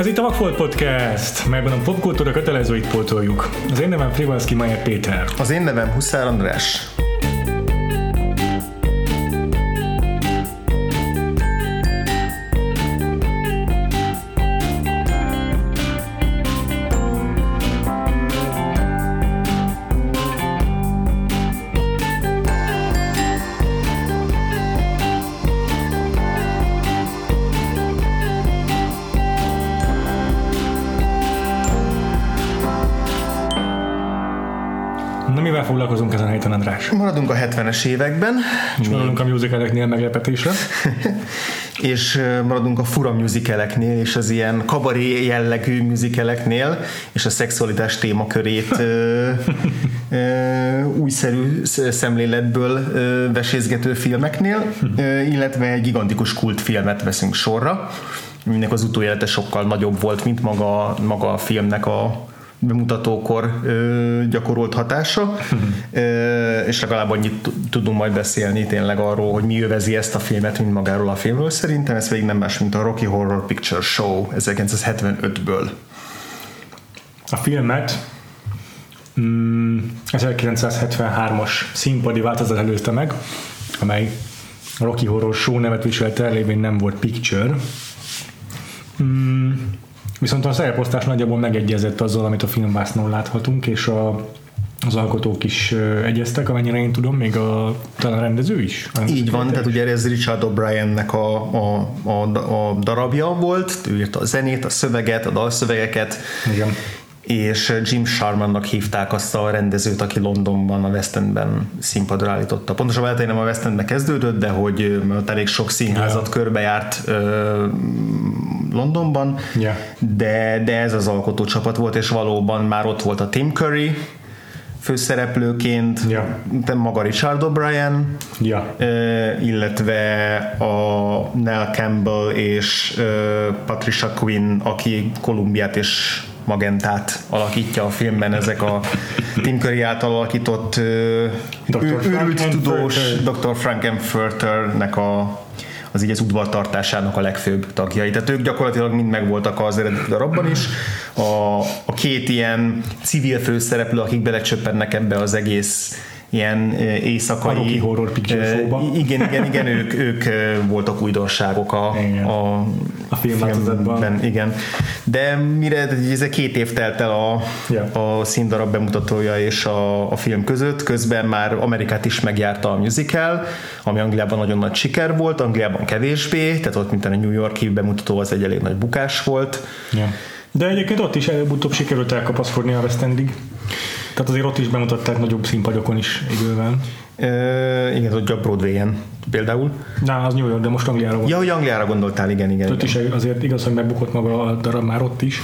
Ez itt a Vakfolt Podcast, melyben a popkultúra kötelezőit pótoljuk. Az én nevem Frivanszki Meyer Péter. Az én nevem Huszár András. Foglalkozunk ezen a héten, András. Maradunk a 70-es években. És maradunk a musicaleknél meglepetésre. És maradunk a fura musicaleknél, és az ilyen kabaré jellegű musicaleknél, és a szexualitás témakörét újszerű szemléletből vesézgető filmeknél, illetve egy gigantikus kultfilmet veszünk sorra, aminek az utóélete sokkal nagyobb volt, mint maga a filmnek a bemutatókor gyakorolt hatása, és legalább annyit tudunk majd beszélni tényleg arról, hogy mi övezi ezt a filmet, mint magáról a filmről. Szerintem ez pedig nem más, mint a Rocky Horror Picture Show 1975-ből. A filmet 1973-as színpadi változat előzte meg, amely Rocky Horror Show nevet viselte, elévén nem volt Picture. Viszont a szereposztás nagyjából megegyezett azzal, amit a filmvásznon láthatunk, és az alkotók is egyeztek, amennyire én tudom, még talán a rendező is. Így van, tehát ugye ez Richard O'Briennek a darabja volt, ő írta a zenét, a szöveget, a dalszövegeket. Igen. És Jim Sharmannak hívták azt a rendezőt, aki Londonban, a West Endben színpadra állította. Pontosan lehet, hogy nem a West Endben kezdődött, de hogy elég sok színházat körbejárt Londonban, de ez az alkotócsapat volt, és valóban már ott volt a Tim Curry főszereplőként, maga Richard O'Brien, illetve a Nell Campbell és Patricia Quinn, aki Kolumbiát és Magentát alakítja a filmben, ezek a Tim Curry által alakított őrült tudós Dr. Frank-N-Furternek az így az udvartartásának a legfőbb tagjai. Tehát ők gyakorlatilag mind megvoltak az eredeti darabban is. A két ilyen civil főszereplő, akik belecsöppennek ebbe az egész ilyen éjszakai... Rocky Horror Picture Show-ba. Igen, ők voltak újdonságok a filmben. Igen. De mire ez két év telt el a színdarab bemutatója és a film között, közben már Amerikát is megjárta a musical, ami Angliában nagyon nagy siker volt, Angliában kevésbé, tehát ott mint a New York-i bemutató az egy elég nagy bukás volt. Yeah. De egyébként ott is előbb-utóbb sikerült elkapaszkodni a West Endig. Tehát azért ott is bemutatták nagyobb színpadokon is idővel. Igen, ott a Broadway-en például. Na, az New York, de most Angliára volt. Ja, hogy Angliára gondoltál, igen. Ott is azért igaz, hogy megbukott maga a darab már ott is.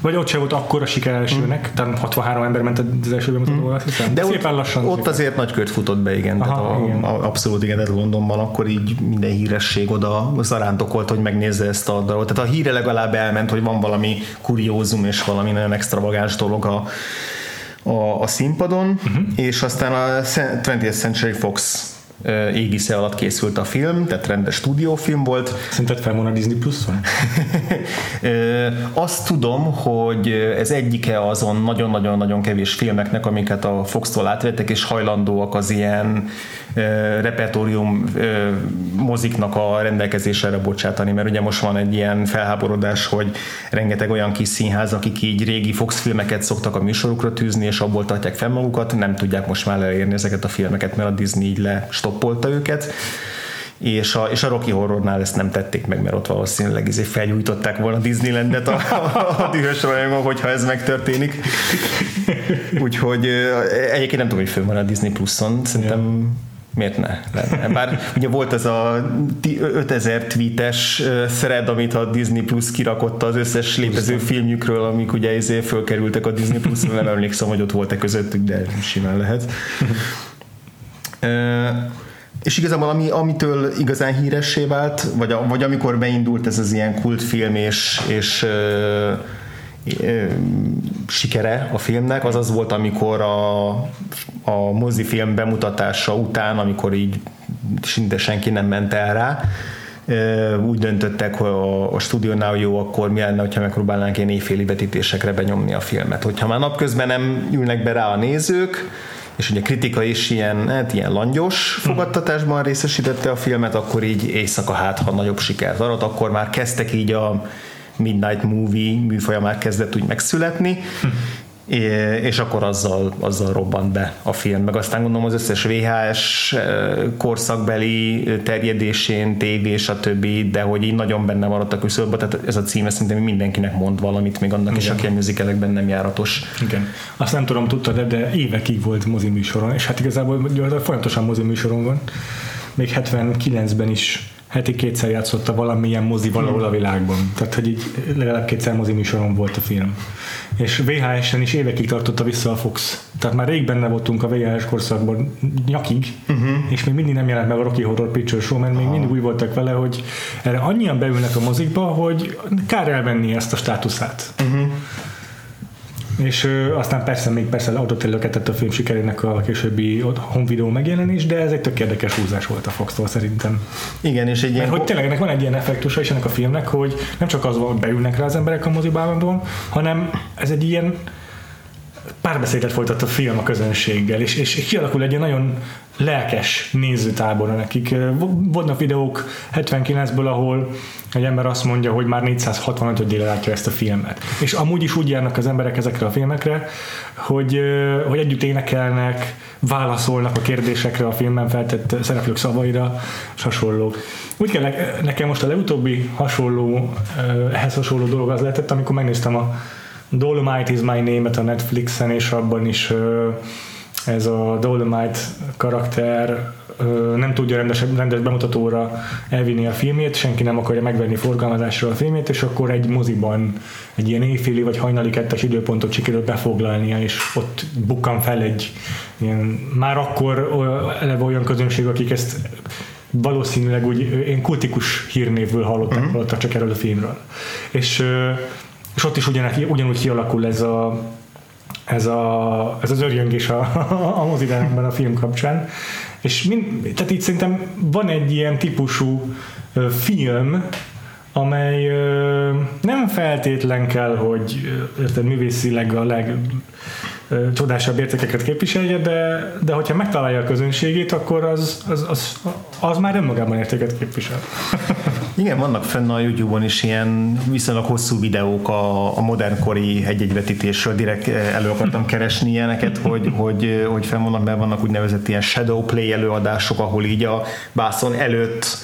Vagy ott sem volt akkora siker elsőnek, tehát 63 ember ment az első bemutatóval, hiszem. De szépen lassan. Ott azért nagy kört futott be, igen. Abszolút igen, tehát Londonban akkor így minden híresség oda zarándokolt, hogy megnézze ezt a darabot. Tehát a híre legalább elment, hogy van valami kuriózum és valami nagyon extravagáns dolog a színpadon, és aztán a 20th Century Fox égisze alatt készült a film, tehát rendes stúdiófilm volt. Szerinted fel volna Disney Pluszon? Azt tudom, hogy ez egyike azon nagyon-nagyon-nagyon kevés filmeknek, amiket a Fox-tól átvettek, és hajlandóak az ilyen repertórium moziknak a rendelkezésére bocsátani, mert ugye most van egy ilyen felháborodás, hogy rengeteg olyan kis színház, akik így régi Fox filmeket szoktak a műsorukra tűzni, és abból tartják fel magukat, nem tudják most már elérni ezeket a filmeket, mert a Disney így lestoppolta őket, és a Rocky Horrornál ezt nem tették meg, mert ott valószínűleg felgyújtották volna Disneylandet a dühös rajongók, hogyha ez megtörténik. Úgyhogy egyébként nem tudom, hogy fönn van a Disney Pluszon, szerintem miért ne? Bár ugye volt ez a 5000 tweetes thread, amit a Disney Plus kirakott az összes létező filmjükről, amik ugye ezért fölkerültek a Disney Pluszon, nem emlékszem, hogy ott volt-e közöttük, de simán lehet. És igazából amitől igazán híressé vált, vagy amikor beindult ez az ilyen kultfilm és sikere a filmnek, az az volt, amikor a mozifilm bemutatása után, amikor így szinte senki nem ment el rá, úgy döntöttek, hogy a stúdiónál, hogy jó, akkor mi lenne, ha megpróbálnánk ilyen éjféli vetítésekre benyomni a filmet. Hogyha már napközben nem ülnek be rá a nézők, és ugye a kritika is ilyen langyos fogadtatásban részesítette a filmet, akkor így éjszaka hát, ha nagyobb sikert arat, akkor már kezdtek így a Midnight Movie műfaja már kezdett úgy megszületni, és akkor azzal robbant be a film, meg aztán gondolom az összes VHS korszakbeli terjedésén, tévé, stb., de hogy így nagyon benne maradt a küszöbben, tehát ez a címe szerintem mindenkinek mond valamit, még annak is, aki a musicalekben nem járatos. Igen. Azt nem tudom, tudtad-e, de évekig volt moziműsoron, és hát igazából folyamatosan moziműsoron van, még 79-ben is heti kétszer játszotta valamilyen mozi valahol a világban. Tehát, hogy így legalább kétszer mozi műsoron volt a film. És VHS-en is évekig tartotta vissza a Fox. Tehát már rég benne voltunk a VHS korszakban nyakig, és még mindig nem jelent meg a Rocky Horror Picture Show, mert még mindig úgy voltak vele, hogy erre annyian beülnek a mozikba, hogy kár elvenni ezt a státuszát. És aztán persze adott előketett a film sikerének a későbbi home videó megjelenés, de ez egy tök érdekes húzás volt a Fox-tól szerintem. Igen, és egy ilyen... Mert hogy tényleg ennek van egy ilyen effektusa is ennek a filmnek, hogy nem csak az, hogy beülnek rá az emberek a mozibában, hanem ez egy ilyen párbeszédet folytat a film a közönséggel, és kialakul egy ilyen nagyon lelkes nézőtábora nekik. Vannak videók 79-ből, ahol egy ember azt mondja, hogy már 465-dére látja ezt a filmet. És amúgy is úgy járnak az emberek ezekre a filmekre, hogy együtt énekelnek, válaszolnak a kérdésekre, a filmben feltett szereplők szavaira, és hasonlók. Úgy kell nekem most a legutóbbi ehhez hasonló dolog az lehetett, amikor megnéztem a Dolomite is my name-et a Netflixen, és abban is ez a Dolomite karakter nem tudja rendes bemutatóra elvinni a filmét, senki nem akarja megvenni forgalmazásra a filmét, és akkor egy moziban egy ilyen éjféli vagy hajnali kettes időpontot sikerült befoglalnia, és ott bukkan fel egy ilyen, már akkor eleve olyan közönség, akik ezt valószínűleg úgy én kultikus hírnévből hallottak csak erről a filmről. És ott is ugyanúgy kialakul ez az örjöngés a mozidánkban a film kapcsán. És tehát így szerintem van egy ilyen típusú film, amely nem feltétlen kell, hogy művészileg a legcsodásabb értékeket képviselje, de hogyha megtalálja a közönségét, akkor az már önmagában értéket képvisel. Igen, vannak fenn a YouTube-on is ilyen viszonylag hosszú videók a modernkori egy-egy vetítésről, direkt elő akartam keresni ilyeneket, hogy fenn vannak, mert vannak úgynevezett ilyen shadow play előadások, ahol így a vászon előtt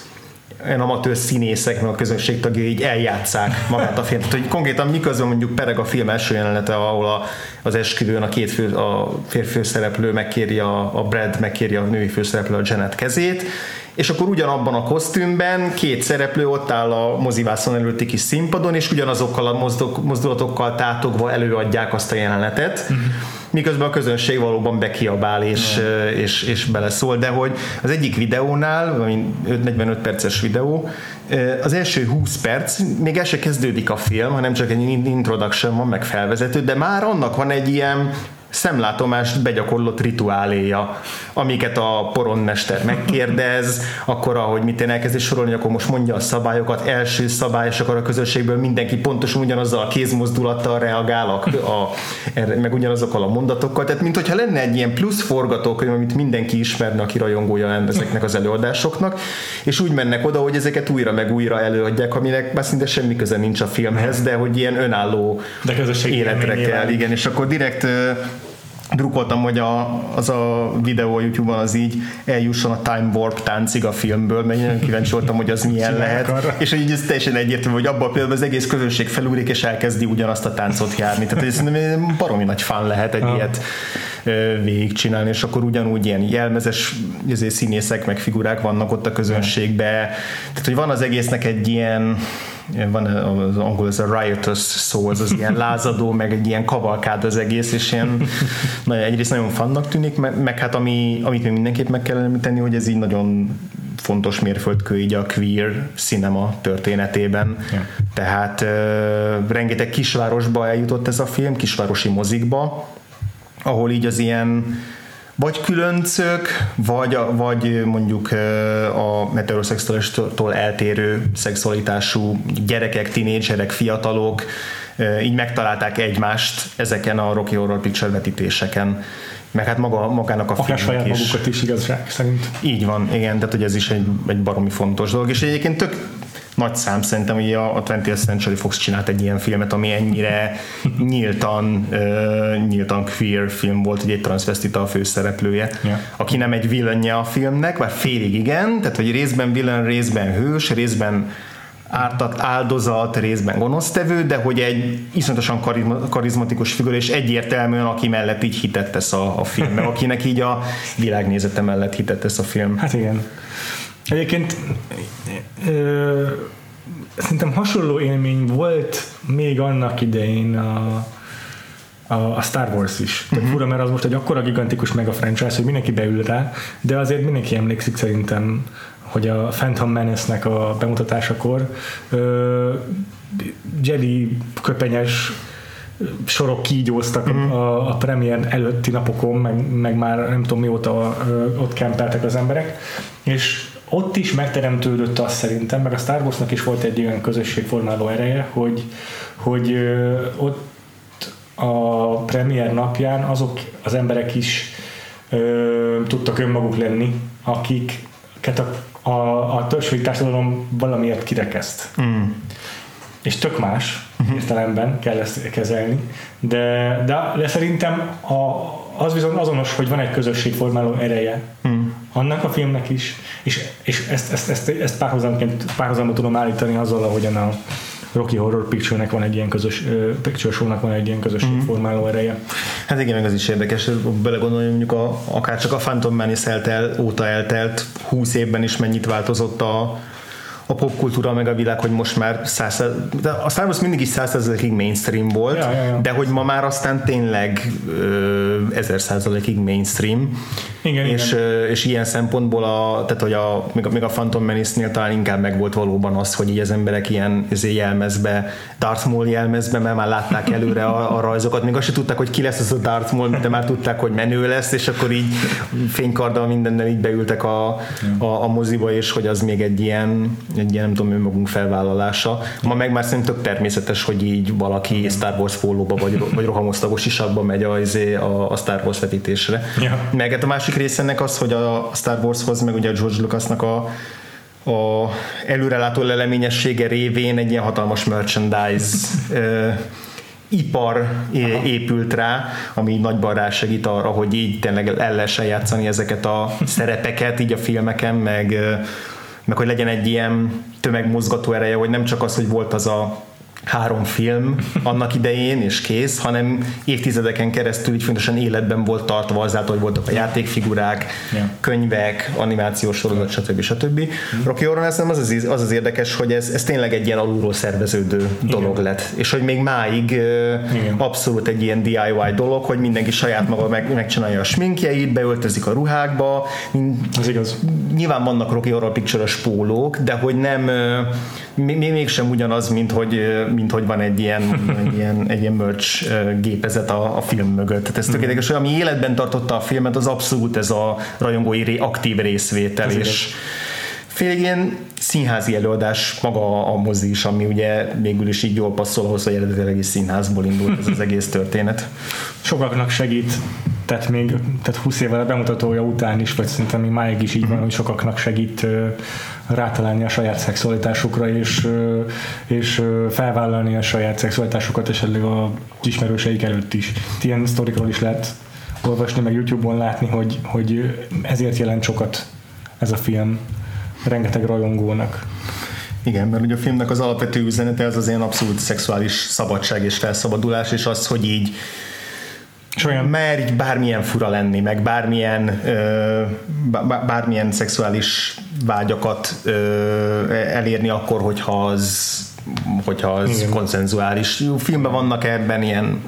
amatőr színészek, meg a közönség tagjai így eljátsszák magát a filmet. Tehát, hogy konkrétan miközben mondjuk pereg a film első jelenete, ahol az esküvőn a férfi főszereplő megkéri a Brad, megkéri a női főszereplő a Janet kezét, és akkor ugyanabban a kosztümben két szereplő ott áll a mozivászon előtti kis színpadon, és ugyanazokkal a mozdulatokkal tátogva előadják azt a jelenetet, miközben a közönség valóban bekiabál és beleszól, de hogy az egyik videónál, ami 45 perces videó, az első 20 perc, még el se kezdődik a film, hanem csak egy introduction van, meg felvezető, de már annak van egy ilyen szemlátomást begyakorlott rituáléja, amiket a porondmester megkérdez, akkor ahogy mit én elkezdi sorolni, akkor most mondja a szabályokat, első szabály, és akkor a közösségből mindenki pontosan ugyanazzal a kézmozdulattal reagál, meg ugyanazokkal a mondatokkal, tehát mintha lenne egy ilyen plusz forgatókönyv, amit mindenki ismerne, aki rajongója ezeknek az előadásoknak, és úgy mennek oda, hogy ezeket újra meg újra előadják, aminek már szinte semmi köze nincs a filmhez, de hogy ilyen önálló életre kell, igen, és akkor direkt drukoltam, hogy az a videó a YouTube-on az így eljusson a Time Warp táncig a filmből, mert nagyon kíváncsi voltam, hogy az milyen lehet. Arra. És így ez teljesen egyértelmű, hogy abban például az egész közönség felúrik, és elkezdi ugyanazt a táncot járni. Tehát ez baromi nagy fán lehet egy ilyet végigcsinálni, és akkor ugyanúgy ilyen jelmezes színészek meg figurák vannak ott a közönségbe. Tehát, hogy van az egésznek egy ilyen, van az angol, ez a riotous szó, az ilyen lázadó, meg egy ilyen kavalkád az egész, és ilyen egyrészt nagyon fannak tűnik, meg hát amit még mindenképp meg kell említeni, hogy ez így nagyon fontos mérföldkő így a queer cinema történetében. Yeah. Tehát rengeteg kisvárosba eljutott ez a film, kisvárosi mozikba, ahol így az ilyen vagy különcök, vagy mondjuk a heteroszexualistól eltérő szexualitású gyerekek, tinédzserek, fiatalok így megtalálták egymást ezeken a Rocky Horror Picture vetítéseken. Meg hát magának a filmnek is. Akár saját magukat is igazság szerint. Így van, igen, tehát hogy ez is egy baromi fontos dolog, és egyébként tök nagy szám szerintem, hogy a 20th Century Fox csinált egy ilyen filmet, ami ennyire nyíltan queer film volt, hogy egy transzvestita a főszereplője, yeah. aki nem egy villainje a filmnek, bár félig igen, tehát hogy részben villain, részben hős, részben ártat áldozat, részben gonosztevő, de hogy egy iszonyatosan karizmatikus figura, és egyértelműen aki mellett így hitet tesz a film, meg akinek így a világnézete mellett hitet tesz a film. Hát igen. Egyébként szerintem hasonló élmény volt még annak idején a Star Wars is. Tehát fura, mert az most egy akkora gigantikus mega franchise, hogy mindenki beül rá, de azért mindenki emlékszik szerintem, hogy a Phantom Menace-nek a bemutatásakor Jedi köpenyes sorok kígyóztak a premier előtti napokon, meg már nem tudom mióta ott kempeltek az emberek, és ott is megteremtődött azt szerintem, meg a Star Warsnak is volt egy olyan közösségformáló ereje, hogy ott a premier napján azok az emberek is tudtak önmaguk lenni, akiket a törzsfői társadalom valamiért kirekeszt. Mm. És tök más értelemben kell ezt kezelni, de szerintem az viszont azonos, hogy van egy közösségformáló ereje annak a filmnek is, és ezt párhuzamban tudom állítani azzal, ahogyan a Rocky Horror Picture-nek van egy ilyen Picture Show-nak van egy ilyen közösségformáló ereje. Hát igen, meg az is érdekes, belegondolni, mondjuk akárcsak a Phantom Menace óta eltelt 20 évben is mennyit változott a popkultúra, meg a világ, hogy most már de a Star Wars mindig is 100%-ig mainstream volt, ja. de hogy ma már aztán tényleg 1000%-ig mainstream. Igen. És ilyen szempontból tehát hogy még a Phantom Menace-nél talán inkább meg volt valóban az, hogy így az emberek ilyen jelmezbe, Darth Maul jelmezbe, mert már látták előre a rajzokat, még azt se tudták, hogy ki lesz az a Darth Maul, de már tudták, hogy menő lesz, és akkor így fénykarddal mindennel így beültek a moziba, és hogy az még egy ilyen nem tudom, önmagunk felvállalása. Ma meg már szerintem tök természetes, hogy így valaki Star Wars pólóba vagy rohamosztagos isakba megy a Star Wars vetítésre. Yeah. Meg hát a másik része ennek az, hogy a Star Warshoz, meg ugye a George Lucasnak a előrelátó leleményessége révén egy ilyen hatalmas merchandise ipar épült rá, ami nagyban rá segít arra, hogy így tényleg el lehessen játszani ezeket a szerepeket így a filmeken, meg hogy legyen egy ilyen tömegmozgató ereje, hogy nem csak az, hogy volt az a 3 film annak idején, és kész, hanem évtizedeken keresztül így fontosan életben volt tartva azáltal, hogy voltak a játékfigurák, könyvek, animációs sorozat, stb. Rocky Horror az az érdekes, hogy ez tényleg egy ilyen alulról szerveződő dolog lett, és hogy még máig abszolút egy ilyen DIY dolog, hogy mindenki saját maga megcsinálja a sminkjeit, beöltözik a ruhákba. Az igaz. Nyilván vannak Rocky Horror Picture-ös pólók, de hogy nem mégsem ugyanaz, mint hogy van egy ilyen merch gépezet a film mögött. Tehát ez tökéletes, hogy ami életben tartotta a filmet, az abszolút ez a rajongói aktív részvétel, és félig ilyen színházi előadás maga a mozi is, ami ugye végül is így jól passzol ahhoz, hogy eredetileg is színházból indult ez az egész történet. Sokaknak segít, tehát 20 évvel a bemutatója után is, vagy szerintem még máig is így van, hogy sokaknak segít rátalálni a saját szexualitásukra, és felvállalni a saját szexualitásukat esetleg az ismerőseik előtt is. Ilyen sztorikról is lehet olvasni, meg YouTube-on látni, hogy ezért jelent sokat ez a film rengeteg rajongónak. Igen, mert ugye a filmnek az alapvető üzenete az ilyen abszolút szexuális szabadság és felszabadulás, és az, hogy így merj bármilyen fura lenni, meg bármilyen szexuális vágyakat elérni akkor, hogyha az konszenzuális. Jó, filmben vannak ebben ilyen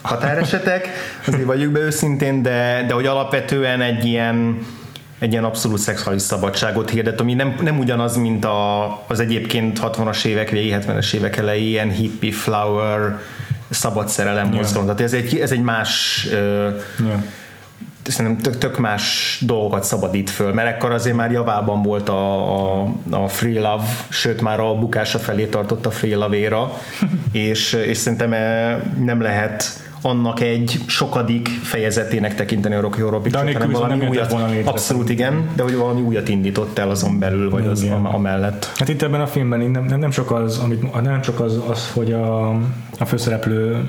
határesetek, azért vagyunk be őszintén, de hogy alapvetően egy ilyen abszolút szexuális szabadságot hirdet, ami nem ugyanaz, mint az egyébként 60-as évek végi, 70-es évek elején ilyen hippie flower szabad szerelem mozgalom. Tehát ez egy más szerintem tök más dolgokat szabadít föl, mert ekkor azért már javában volt a Free Love, sőt már a bukása felé tartott a Free Love-éra, és szerintem nem lehet annak egy sokadik fejezetének tekinteni a Rocky Horror Picture-t, hanem valami újat, abszolút igen, de hogy valami újat indított el azon belül, vagy az amellett. Hát itt ebben a filmben nem sok az, hogy a főszereplő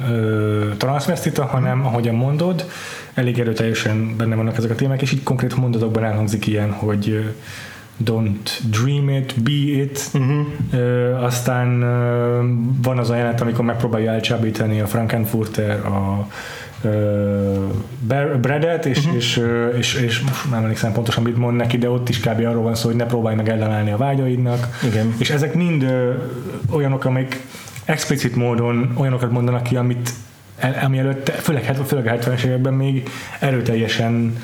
transzvesztita, hanem ahogyan mondod, elég erőteljesen benne vannak ezek a témák, és így konkrét mondatokban elhangzik ilyen, hogy don't dream it, be it. Aztán van az a jelenet, amikor megpróbálja elcsábítani a Frank-N-Furter a Bradet, és most nem emlékszem pontosan mit mond neki, de ott is kb. Arról van szó, hogy ne próbálj meg ellenállni a vágyaidnak. Igen. És ezek mind olyanok, amik explicit módon olyanokat mondanak ki, ami előtt, főleg a 70-es években még erőteljesen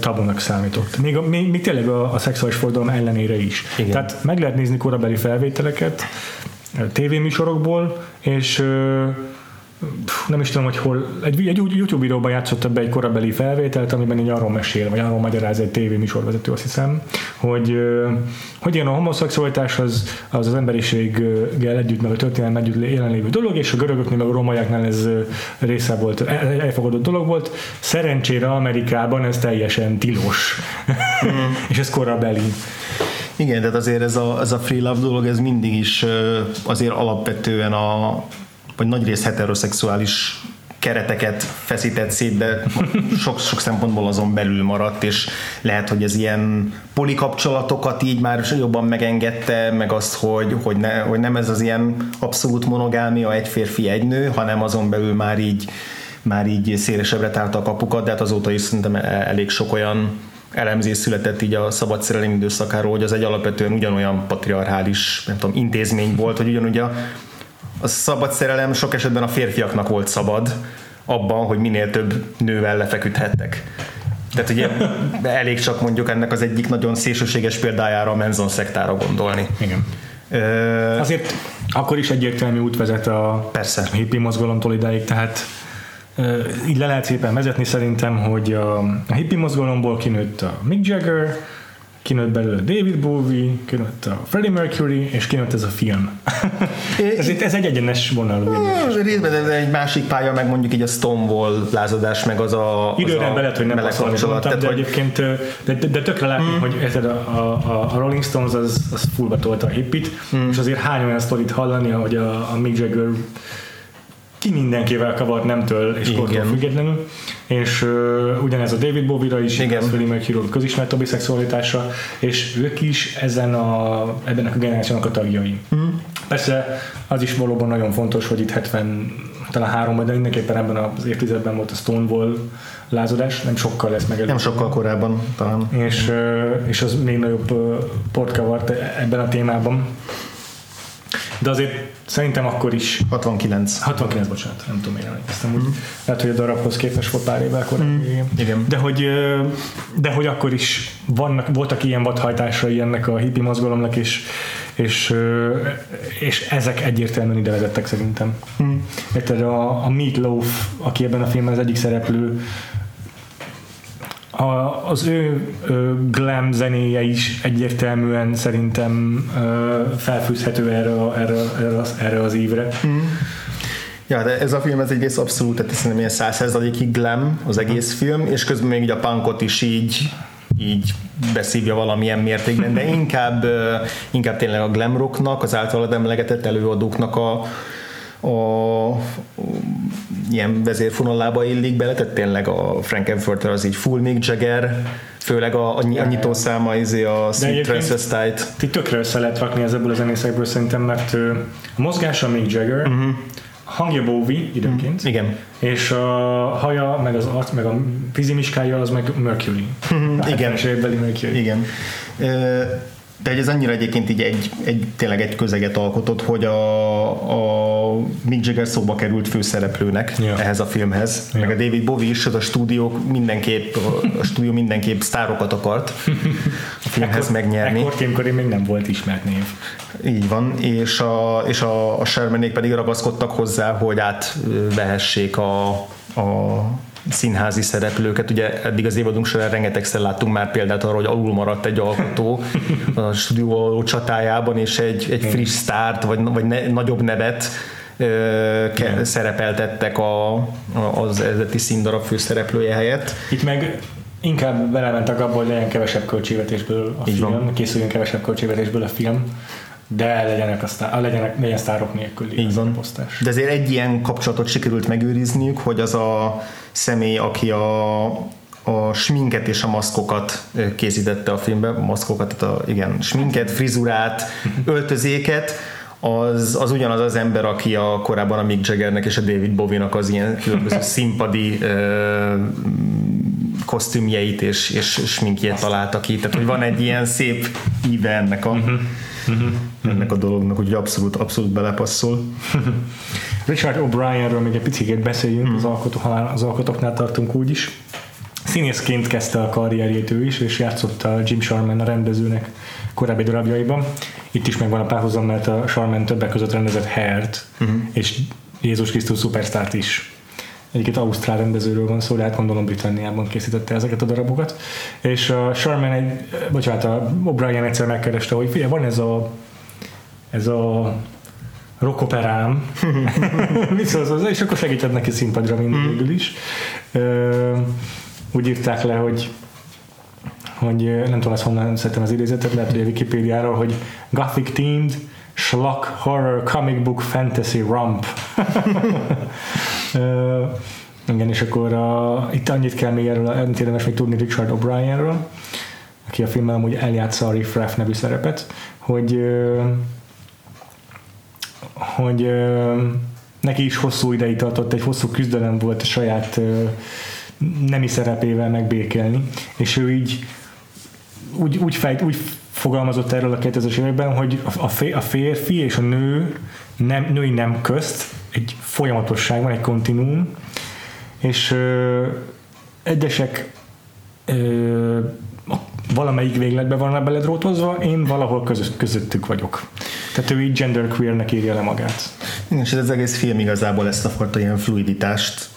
tabunak számított. Még tényleg a szexuális fordulom ellenére is. Igen. Tehát meg lehet nézni korabeli felvételeket tévéműsorokból, és nem is tudom, hogy hol egy YouTube videóban játszott be egy korabeli felvételt, amiben így arról mesél, vagy arról magyaráz egy tévéműsorvezető, azt hiszem, hogy ilyen a homoszexualitás az emberiséggel együtt, meg a történelem együtt jelenlévő dolog, és a görögöknél, meg a rómaiaknál ez része volt, elfogadott dolog volt. Szerencsére Amerikában ez teljesen tilos. És ez korabeli. Igen, tehát azért ez a free love dolog, ez mindig is azért alapvetően vagy nagyrészt heteroszexuális kereteket feszített szét, de sok szempontból azon belül maradt, és lehet, hogy ez ilyen polikapcsolatokat így már jobban megengedte, meg azt, hogy nem ez az ilyen abszolút monogámia, egy férfi, egy nő, hanem azon belül már így szélesebbre tárta a kapukat, de hát azóta is szerintem elég sok olyan elemzés született így a szabad szerelem időszakáról, hogy az egy alapvetően ugyanolyan patriarchális, nem tudom, intézmény volt, hogy ugyanúgy a szabad szerelem sok esetben a férfiaknak volt szabad abban, hogy minél több nővel lefeküdhettek. Tehát ugye elég csak mondjuk ennek az egyik nagyon szélsőséges példájára, a Manson szektára gondolni. Igen. Azért akkor is egyértelmű út vezet a hippi mozgalomtól idáig, tehát így le lehet szépen vezetni szerintem, hogy a hippi mozgalomból kinőtt a Mick Jagger, kinőtt belőle David Bowie, kinőtt a Freddie Mercury, és kinőtt ez a film. Ez egy egyenes vonalú. Részben ez egy másik pálya, meg mondjuk így a Stonewall lázadás, meg az a időre belett, hogy nem passzolni, de egyébként de tökre látni, hogy a Rolling Stones az fullba tolta a hippit, és azért hány olyan sztorit hallani, hogy a Mick Jagger ki mindenkivel kavart nemtől és kortól függetlenül, és ugyanez a David Bowie-ra is, igaz, Freddie Mercury közismert a biszexualitásra, és ők is ebben a generációnak a tagjai. Persze az is valóban nagyon fontos, hogy itt 73-ban, de mindenképpen ebben az évtizedben volt a Stonewall lázadás, nem sokkal lesz meg előbb. Nem sokkal korábban talán. És az még nagyobb port kavart ebben a témában. De azért szerintem akkor is 69, bocsánat, nem tudom, én emlékeztem úgy. Lehet, hogy a darabhoz képest volt pár évvel korábban. Igen. De hogy akkor is voltak ilyen vadhajtásai ennek a hippi mozgalomnak, és ezek egyértelműen ide vezettek szerintem. Érted, a Meat Loaf, aki ebben a filmben az egyik szereplő, az ő glam zenéje is egyértelműen szerintem felfűzhető erre az évre. Ja, de ez a film, ez egyrészt abszolút, tehát szerintem ilyen 100%-ig glam az egész film, és közben még a punkot is így beszívja valamilyen mértékben, de inkább tényleg a glam rocknak, az általad emlegetett előadóknak a ilyen vezérfonalába illik bele, tehát tényleg a Frank-N-Furter az így full Mick Jagger, főleg a nyitószáma izé a Sweet Transvestite. Ti tökre össze lehet rakni ebből a zenészekből szerintem, mert a mozgása Mick Jagger, hangja Bowie időnként, és a haja, meg az arc, meg a fizimiskája az meg Mercury. Igen. Mercury. Igen. De ez annyira egyébként így tényleg egy közeget alkotott, hogy a Mick Jagger szóba került főszereplőnek ehhez a filmhez, meg a David Bowie is, az a stúdió mindenképp sztárokat akart a filmhez megnyerni. Ekkor Tim Curry még nem volt ismert név. Így van, és a Shermanék pedig ragaszkodtak hozzá, hogy átvehessék a színházi szereplőket. Ugye eddig az évadunk során rengetegszer láttunk már példát arra, hogy alul maradt egy alkotó a stúdió csatájában, és egy friss sztárt, vagy nagyobb nevet szerepeltettek az eredeti színdarab főszereplője helyett. Itt meg inkább belementek abba, hogy legyen kevesebb költségvetésből a film, készüljön kevesebb költségvetésből a film, de legyen sztárok nélküli az elosztás. De azért egy ilyen kapcsolatot sikerült megőrizniük, hogy az a személy, aki a sminket és a maszkokat készítette a filmben, sminket, frizurát, öltözéket, az ugyanaz az ember, aki korábban a Mick Jaggernek és a David Bowie-nak az ilyen különböző színpadi kosztümjeit és sminkjét találta ki. Tehát, hogy van egy ilyen szép íve ennek ennek a dolognak, hogy abszolút belepasszol. Richard O'Brienről még egy picit beszéljünk, az alkotóknál tartunk úgyis. Színészként kezdte a karrierjét ő is, és játszott a Jim Sharman a rendezőnek korábbi darabjaiban. Itt is megvan a párhuzam, mert a Sharman többek között rendezett Hair-t, és Jézus Krisztus Superstar-t is. Egyébként ausztrál rendezőről van szó, de hát gondolom Britanniában készítette ezeket a darabokat. És a Sharman a O'Brien egyszer megkereste, hogy figyelj, van ez a rockoperám, és akkor segített neki színpadra mindig is. Úgy írták le, hogy nem tudom, ezt honnan szedtem az idézetet, lehet, hogy a Wikipédiáról, hogy Gothic themed, schlock, horror, comic book, fantasy, romp. Igen, és akkor itt annyit kell még érdemes még tudni Richard O'Brienről, aki a filmben amúgy eljátsza a Riff Raff nevű szerepet, hogy neki is hosszú ideig tartott, egy hosszú küzdelem volt a saját nemi szerepével megbékelni, és ő így úgy fogalmazott erről a 2000-es években, hogy a férfi és a női nem közt egy folyamatosság van, egy kontinuum, és egyesek valamelyik végletben vannak beledrótozva, én valahol közöttük vagyok. Tehát ő így genderqueernek írja le magát. Igen, és ez az egész film igazából ezt a fajta ilyen fluiditást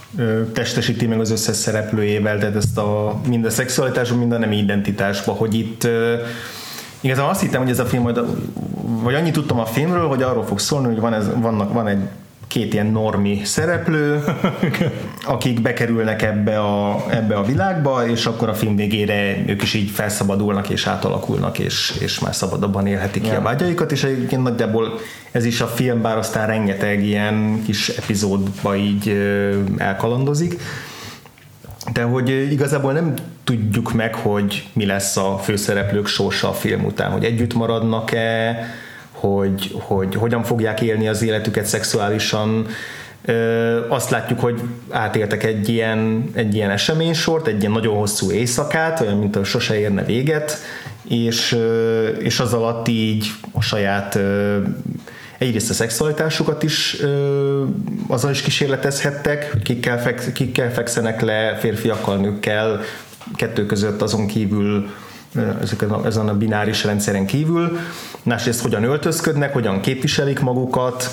testesíti meg az összes szereplőjével, tehát ezt mind a szexualitásban, mind a nemi identitásban, hogy itt igazán azt hittem, hogy ez a film, vagy annyit tudtam a filmről, hogy arról fog szólni, hogy van egy két ilyen normi szereplő, akik bekerülnek ebbe a világba, és akkor a film végére ők is így felszabadulnak és átalakulnak, és már szabadabban élhetik ki a vágyaikat, és egyébként nagyjából ez is a film, bár aztán rengeteg ilyen kis epizódba így elkalandozik, de hogy igazából nem tudjuk meg, hogy mi lesz a főszereplők sorsa a film után, hogy együtt maradnak-e, hogy hogyan fogják élni az életüket szexuálisan. Azt látjuk, hogy átéltek egy ilyen eseménysort, egy ilyen nagyon hosszú éjszakát, olyan, mint ahogy sose érne véget, és az alatt így a saját egyrészt a szexualitásukat is azzal is kísérletezhettek, hogy kikkel fekszenek le, férfiakkal, nőkkel, kettő között azon kívül, ezen a bináris rendszeren kívül. Másrészt hogyan öltözködnek, hogyan képviselik magukat.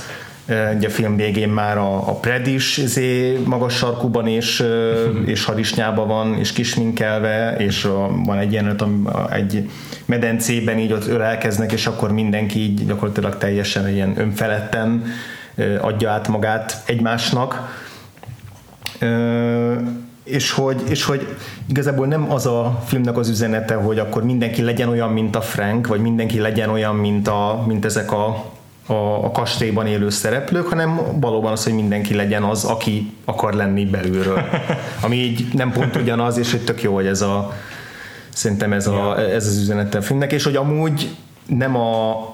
Ugye a film végén már a Pred is magas sarkúban és harisnyában van, és kisminkelve, és van egy ilyen, egy medencében így ott ölelkeznek, és akkor mindenki így gyakorlatilag teljesen ilyen önfeledten adja át magát egymásnak. És hogy igazából nem az a filmnek az üzenete, hogy akkor mindenki legyen olyan, mint a Frank, vagy mindenki legyen olyan, mint ezek a kastélyban élő szereplők, hanem valóban az, hogy mindenki legyen az, aki akar lenni belülről. Ami így nem pont ugyanaz, és hogy tök jó, hogy szerintem ez az üzenete a filmnek, és hogy amúgy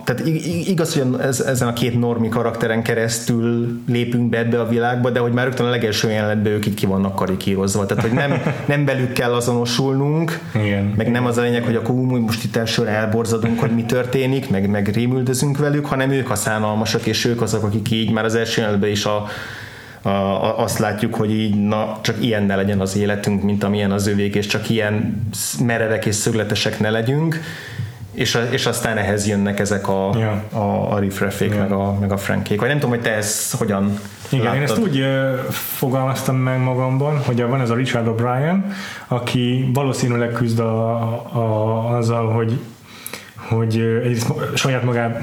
tehát igaz, hogy ezen a két normi karakteren keresztül lépünk be ebbe a világba, de hogy már rögtön a legelső jelenetben ők itt ki vannak karikírozva, tehát hogy nem velük kell azonosulnunk, meg nem az a lényeg, hogy akkor most itt elsőre elborzadunk, hogy mi történik, meg rémüldözünk velük, hanem ők a szánalmasak, és ők azok, akik így már az első jelenetben is azt látjuk, hogy így csak ilyen ne legyen az életünk, mint amilyen az övék, és csak ilyen merevek és szögletesek ne legyünk, És aztán ehhez jönnek ezek a Riff Raffék, meg a Frankék. Vagy nem tudom, hogy te ezt hogyan láttad. Én ezt úgy fogalmaztam meg magamban, hogy van ez a Richard O'Brien, aki valószínűleg küzd azzal, hogy egyrészt saját magát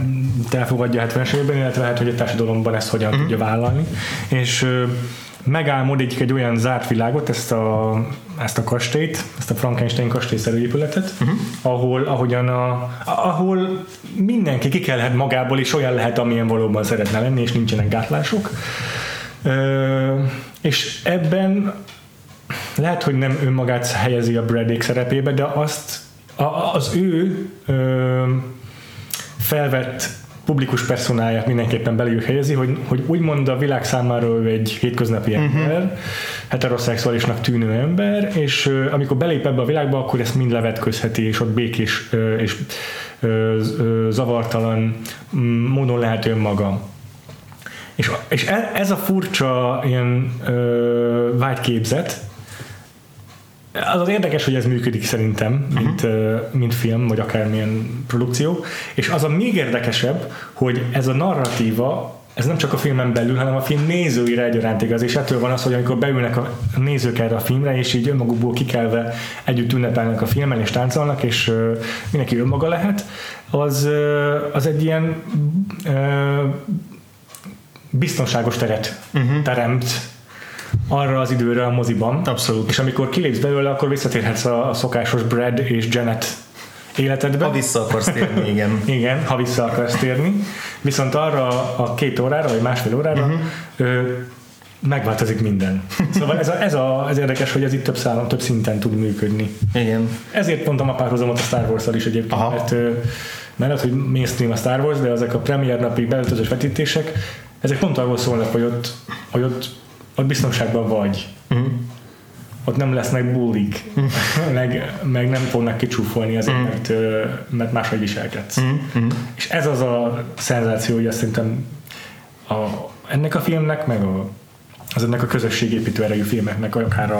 elfogadja a 70-es években, illetve lehet, hogy a társadalomban ezt hogyan tudja vállalni. És megálmod egy olyan zárt világot, ezt a kastélyt, ezt a Frankenstein kastélyszerű épületet, ahol mindenki kikelhet magából, és olyan lehet, amilyen valóban szeretne lenni, és nincsenek gátlások. És ebben lehet, hogy nem önmagát helyezi a Bradék szerepébe, de az ő felvett publikus personáját mindenképpen belül helyezi, hogy úgymond a világ számára ő egy hétköznapi ember, heteroszexuálisnak tűnő ember, és amikor belép ebbe a világba, akkor ezt mind levetközheti, és ott békés és zavartalan módon lehet önmaga. És ez a furcsa ilyen vágyképzet, az érdekes, hogy ez működik szerintem, mint film, vagy akármilyen produkció, és az a még érdekesebb, hogy ez a narratíva, ez nem csak a filmen belül, hanem a film nézőire egyaránt igaz, és ettől van az, hogy amikor beülnek a nézők erre a filmre, és így önmagukból kikelve együtt ünnepelnek a filmen, és táncolnak, és mindenki önmaga lehet, az egy ilyen biztonságos teret teremt arra az időre a moziban. Abszolút. És amikor kilépsz belőle, akkor visszatérhetsz a szokásos Brad és Janet életedbe. Ha vissza akarsz térni, igen. Igen, ha vissza akarsz térni. Viszont arra a 2 órára, vagy 1,5 órára megváltozik minden. Szóval ez érdekes, hogy ez itt több szinten tud működni. Igen. Ezért mondtam a párhuzamot a Star Wars-szal is egyébként. Aha. Mert az, hogy mainstream a Star Wars, de ezek a premier napi beöltözős vetítések, ezek pont arról szólnak, hogy ott biztonságban vagy. Ott nem lesznek bullyk, meg nem fognak kicsúfolni azért, mert máshogy viselkedsz. És ez az a szenzáció, hogy azt szerintem ennek a filmnek, meg az ennek a közösségépítő erejű filmeknek, akár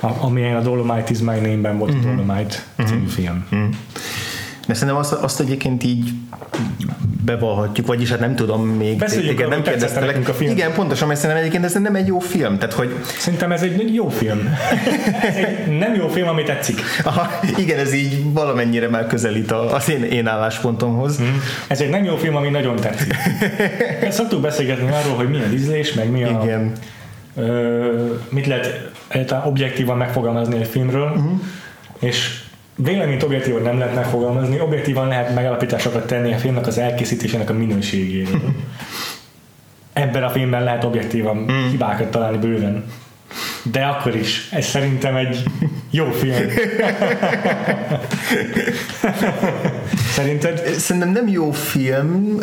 amilyen a Dolomite is my name-ben volt a Dolomite című film. De szerintem azt egyébként így bevallhatjuk, vagyis hát nem tudom még. Beszéljük, nem kérdeztelek. Igen, pontosan, mert szerintem egyébként ez nem egy jó film. Tehát, hogy... Szerintem ez egy jó film. Ez egy nem jó film, ami tetszik. Aha, igen, ez így valamennyire már közelít az én álláspontomhoz. Ez egy nem jó film, ami nagyon tetszik. Szoktuk beszélgetni arról, hogy mi a ízlés, meg mi a... Igen. Mit lehet objektívan megfogalmazni egy filmről, és véleményt objektívan nem lehet megfogalmazni, objektívan lehet megállapításokat tenni a filmnek az elkészítésének a minőségéről. Ebben a filmben lehet objektívan hibákat találni bőven. De akkor is, ez szerintem egy jó film. Szerinted? Szerintem nem jó film,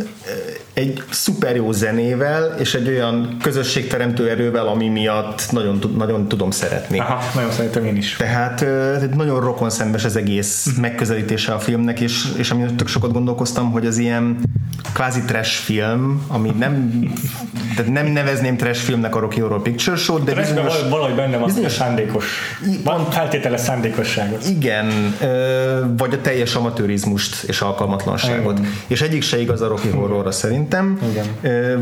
egy szuper jó zenével és egy olyan közösségteremtő erővel, ami miatt nagyon, nagyon tudom szeretni. Aha, nagyon szeretem én is. Tehát nagyon rokonszembes az egész megközelítése a filmnek, és amin tök sokat gondolkoztam, hogy az ilyen kvázi trash film, ami nem nevezném trash filmnek a Rocky Horror Picture Show, de valahogy benne van bizonyos szándékos, van feltételes szándékosságot. Igen, vagy a teljes amatőrizmust és alkalmatlanságot. Igen. És egyik se igaz a Rocky Horrorra szerintem. Igen.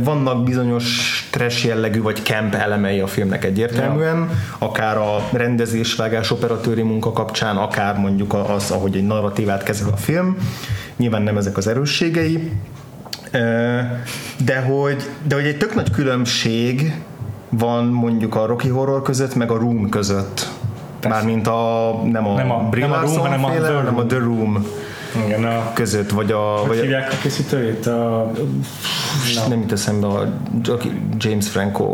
Vannak bizonyos trash jellegű vagy camp elemei a filmnek egyértelműen, akár a rendezésvágás operatőri munka kapcsán, akár mondjuk az, ahogy egy narratívát kezel a film. Nyilván nem ezek az erősségei, de hogy egy tök nagy különbség van mondjuk a Rocky Horror között, meg a Room között. Persze. Mármint nem a Brillarson féle, hanem a The Room. Igen, között, vagy hogy hívják a készítőjét? Nem jut eszembe a James Franco.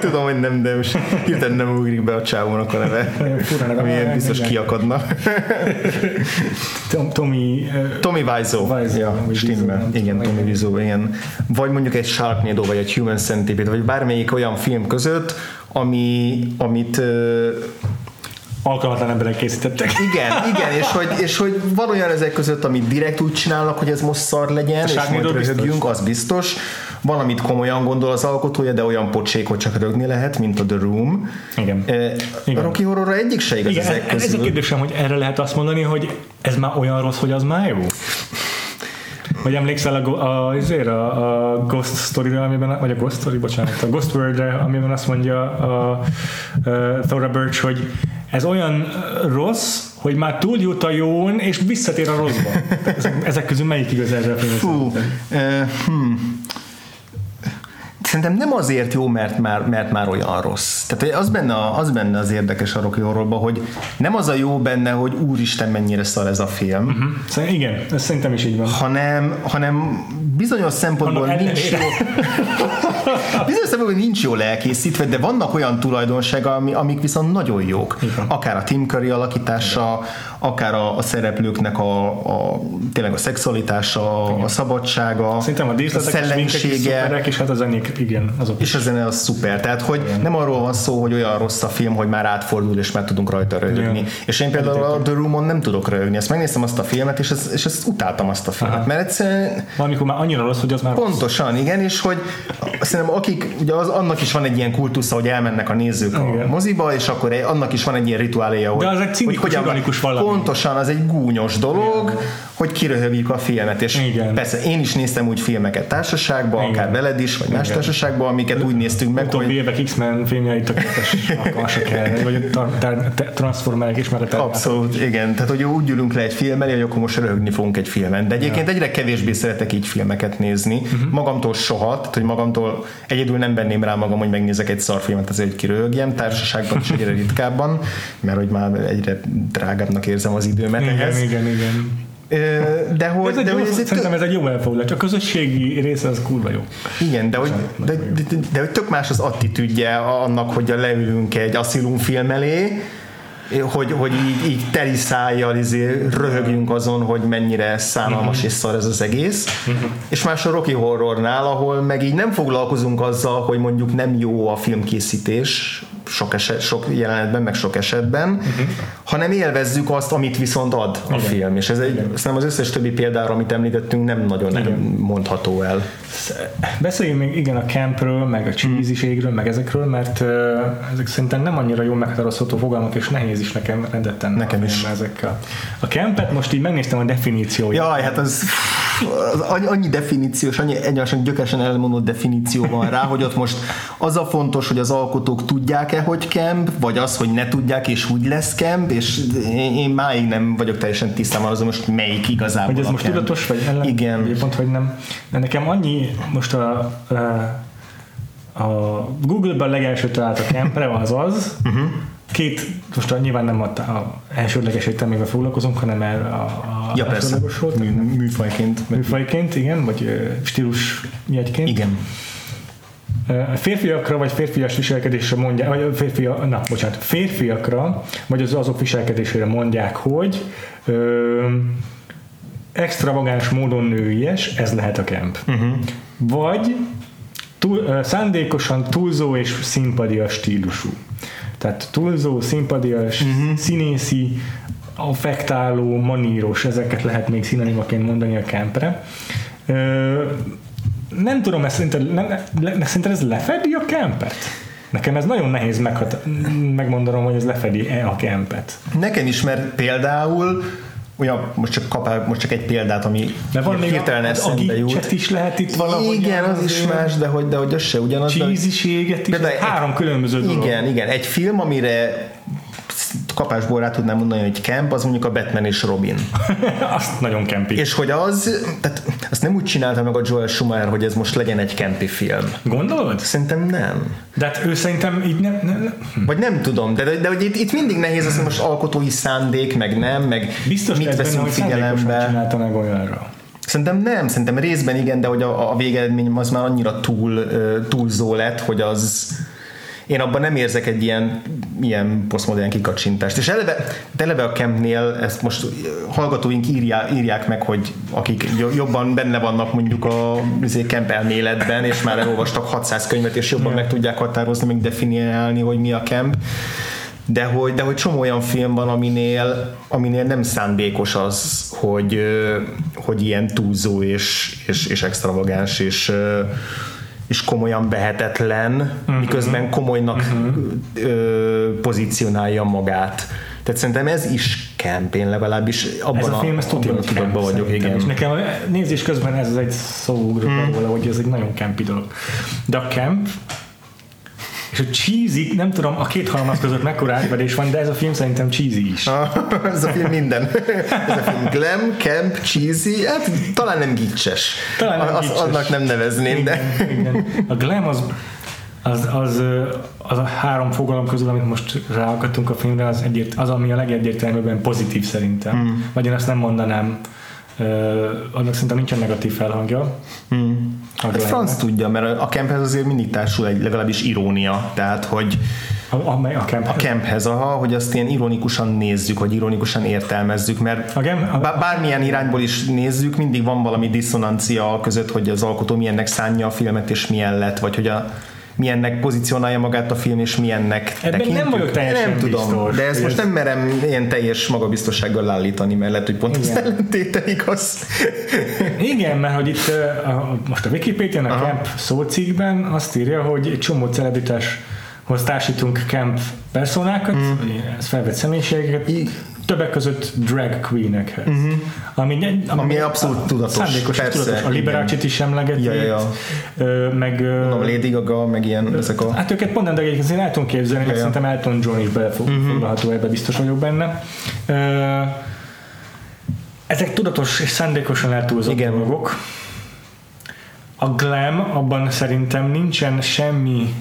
Tudom, hogy nem, de most hirtelen nem ugrik be a csávónak a neve. Milyen biztos kiakadna. Tommy Wiseau. Ja, stimmel. Igen, Tommy Wiseau. Vagy mondjuk egy Sharknado, vagy egy Human Centipede, vagy bármelyik olyan film között, amit alkalmatlan emberek készítettek. Igen, és hogy van olyan ezek között, amit direkt úgy csinálnak, hogy ez most szar legyen, és majd röhögjünk, az biztos. Van, amit komolyan gondol az alkotója, de olyan pocsék, hogy csak rögni lehet, mint a The Room. Igen. Igen. A Rocky Horrorra egyik se igaz ezek közül. Ez a kérdésem, hogy erre lehet azt mondani, hogy ez már olyan rossz, hogy az már jó? Vagy emlékszel a Ghost Story-ra, amiben, vagy a Ghost Story, bocsánat, a Ghost World-re, amiben azt mondja a Thora Birch, hogy ez olyan rossz, hogy már túl jut a jón, és visszatér a rosszba. Ezek közül melyik igaz erre a filmet? Szerintem nem azért jó, mert már olyan rossz. Tehát az benne az érdekes a Rocky Horrorban, hogy nem az a jó benne, hogy úristen mennyire szar ez a film. Uh-huh. Igen, ez szerintem is így van. Hanem bizonyos szempontból nincs jól elkészítve, de vannak olyan tulajdonsága, amik viszont nagyon jók. Igen. Akár a Tim Curry alakítása, akár a szereplőknek tényleg a szexualitása, igen, a szabadsága, szerintem a szellemsége. És hát a zenék, igen, azok. És a zene az szuper. Tehát, hogy igen, nem arról van szó, hogy olyan rossz a film, hogy már átfordul, és már tudunk rajta röhögni. És én például a The Room-on nem tudok röhögni. Ezt megnéztem azt a filmet, és ezt utáltam azt a filmet. Aha. Mert egyszerűen... Valamikor már annyira rossz, hogy az már pontosan, rossz. Igen, és hogy szerintem akik, ugye annak is van egy ilyen kultusza, hogy elmennek a nézők a moziba, és akkor annak is van egy ilyen rituáléja, hogy... De az egy cinikus, ironikus valami. Pontosan, az egy gúnyos dolog, igen, hogy kiröhögjük a filmet. És igen, persze én is néztem úgy filmeket társaságban, igen, akár veled is, vagy más társaságban, amiket úgy néztünk meg, hogy... Utóbbi évek X-Men filmjei tökéletes, vagy Transformerek ismeretlen. Abszolút, igen. Tehát, hogy úgy ülünk le egy film elé, hogy akkor most röhögni fogunk egy filmen. De egyébként egyre kevésbé szeretek így filmeket nézni. Magamtól soha, tehát, hogy magamtól egyedül nem venném rá magam, hogy megnézek egy szarfilmet azért, hogy kiröhögjem. Társaságban is egyre ritkábban, mert hogy már egyre drágábbnak érzem az időmet ehhez. Igen. Szerintem ez egy jó elfoglalás. A közösségi része az kurva jó. Igen, de hogy tök más az attitűdje annak, hogy leülünk egy aszilum film elé, hogy így teli szájjal röhögjünk azon, hogy mennyire szánalmas és szar ez az egész. És más a Rocky Horrornál, ahol meg így nem foglalkozunk azzal, hogy mondjuk nem jó a filmkészítés sok jelenetben, meg sok esetben, hanem élvezzük azt, amit viszont ad a film. És ez szerintem az összes többi példára, amit említettünk, nem nagyon mondható el. Beszéljünk még a campről, meg a cheesy-ségről, meg ezekről, mert ezek szerintem nem annyira jól meghatározható fogalmak, és nehéz is nekem rendetten. Nekem is. Ezekkel. A campet most így megnéztem a definícióját. Jaj, hát az annyi definíciós, annyi egyenesen gyökeresen elmondott definíció van rá, hogy ott most az a fontos, hogy az alkotók tudják, hogy camp, vagy az, hogy ne tudják, és úgy lesz camp, és én máig nem vagyok teljesen tisztában azon, most melyik igazából. Hogy ez most camp tudatos, vagy ellen? Igen. Vagy pont, hogy nem. De nekem annyi, most a Google-ben legelső talált a campre, az most nyilván nem a elsődleges értelmével foglalkozunk, hanem a elsődleges volt. Műfajként, igen, vagy stílus jegyként. Igen. Férfiakra vagy férfias viselkedésre mondják, vagy férfiakra, vagy azok viselkedésére mondják, hogy extravagáns módon nőies, ez lehet a camp. Vagy szándékosan túlzó és színpadias stílusú. Tehát túlzó, színpadias, színészi, affektáló, maníros, ezeket lehet még szinonimaként mondani a campre. Nem tudom, szerinted ez lefedi a campet? Nekem ez nagyon nehéz megmondanom, hogy ez lefedi-e a campet. Nekem is, mert például olyan, most csak egy példát, ami hirtelen eszembe jut. A gicset is lehet itt valahogy. Igen, az is más, de hogy az se ugyanaz. Csíziséget is, három különböző dolog. Igen, egy film, amire kapásból rá tudnám mondani, hogy camp, az mondjuk a Batman és Robin. Azt nagyon campi. És hogy azt nem úgy csinálta meg a Joel Schumacher, hogy ez most legyen egy campi film. Gondolod? Szerintem nem. De hát ő szerintem így nem. Vagy nem tudom, de hogy itt mindig nehéz az, most alkotói szándék, meg nem, meg biztos mit veszünk figyelembe. Biztos ebben, hogy csinálta meg olyanra. Szerintem nem, szerintem részben igen, de hogy a végeredmény az már annyira túlzó lett, hogy az... Én abban nem érzek egy ilyen posztmodern kikacsintást. És eleve a campnél, ezt most hallgatóink írják meg, hogy akik jobban benne vannak mondjuk a camp elméletben, és már elolvastak 600 könyvet, és jobban meg tudják határozni, meg definiálni, hogy mi a camp. De hogy csomó olyan film van, aminél nem szándékos az, hogy ilyen túlzó és extravagáns és komolyan vehetetlen, miközben komolynak pozícionálja magát. Tehát szerintem ez is campaign, legalábbis abban ez a film, ez tudatban vagyok. Igen. És nekem nézés közben ez az egy szóugró róla, hogy ez egy nagyon campi dolog. De a camp és a cheesy, nem tudom, a két halmaz között mekkora átverés van, de ez a film szerintem cheesy is. Ez a film minden. Ez a film glam, camp, cheesy, hát talán nem gicses. Talán nem gicses. Annak nem nevezném, igen. A glam az a három fogalom közül, amit most ráakadtunk a filmre, az ami a legegyértelműbben pozitív szerintem. Vagy én azt nem mondanám, annak szerintem nincsen negatív felhangja. Hát franc tudja, mert a camphez azért mindig társul egy legalábbis irónia, tehát hogy a camphez, hogy azt ilyen ironikusan nézzük, hogy ironikusan értelmezzük, mert bármilyen irányból is nézzük, mindig van valami diszonancia között, hogy az alkotó milyennek szánja a filmet és milyen lett, vagy hogy milyennek pozícionálja magát a film, és milyennek tekintjük. Ebben nem vagyok teljesen biztos. De ezt most nem merem ilyen teljes magabiztossággal állítani, mert lehet, hogy pont az ellentéte igaz. Igen, mert hogy itt most a Wikipédián a camp szócikkben azt írja, hogy egy csomó celebritáshoz társítunk camp personákat, ez felvett személyiségeket, többek között drag queenekhez. Ami abszolút tudatos. Szándékos, persze, tudatos. A Liberace-t is emlegeti. Meg Lady Gaga, meg ilyen ezek a... Hát őket pont nem, de egyébként el tudom képzelni, hogy szerintem Elton John is belefoglalható, ebbe biztos vagyok benne. Ezek tudatos és szándékosan eltúlzott dolgok. A glam, abban szerintem nincsen semmi...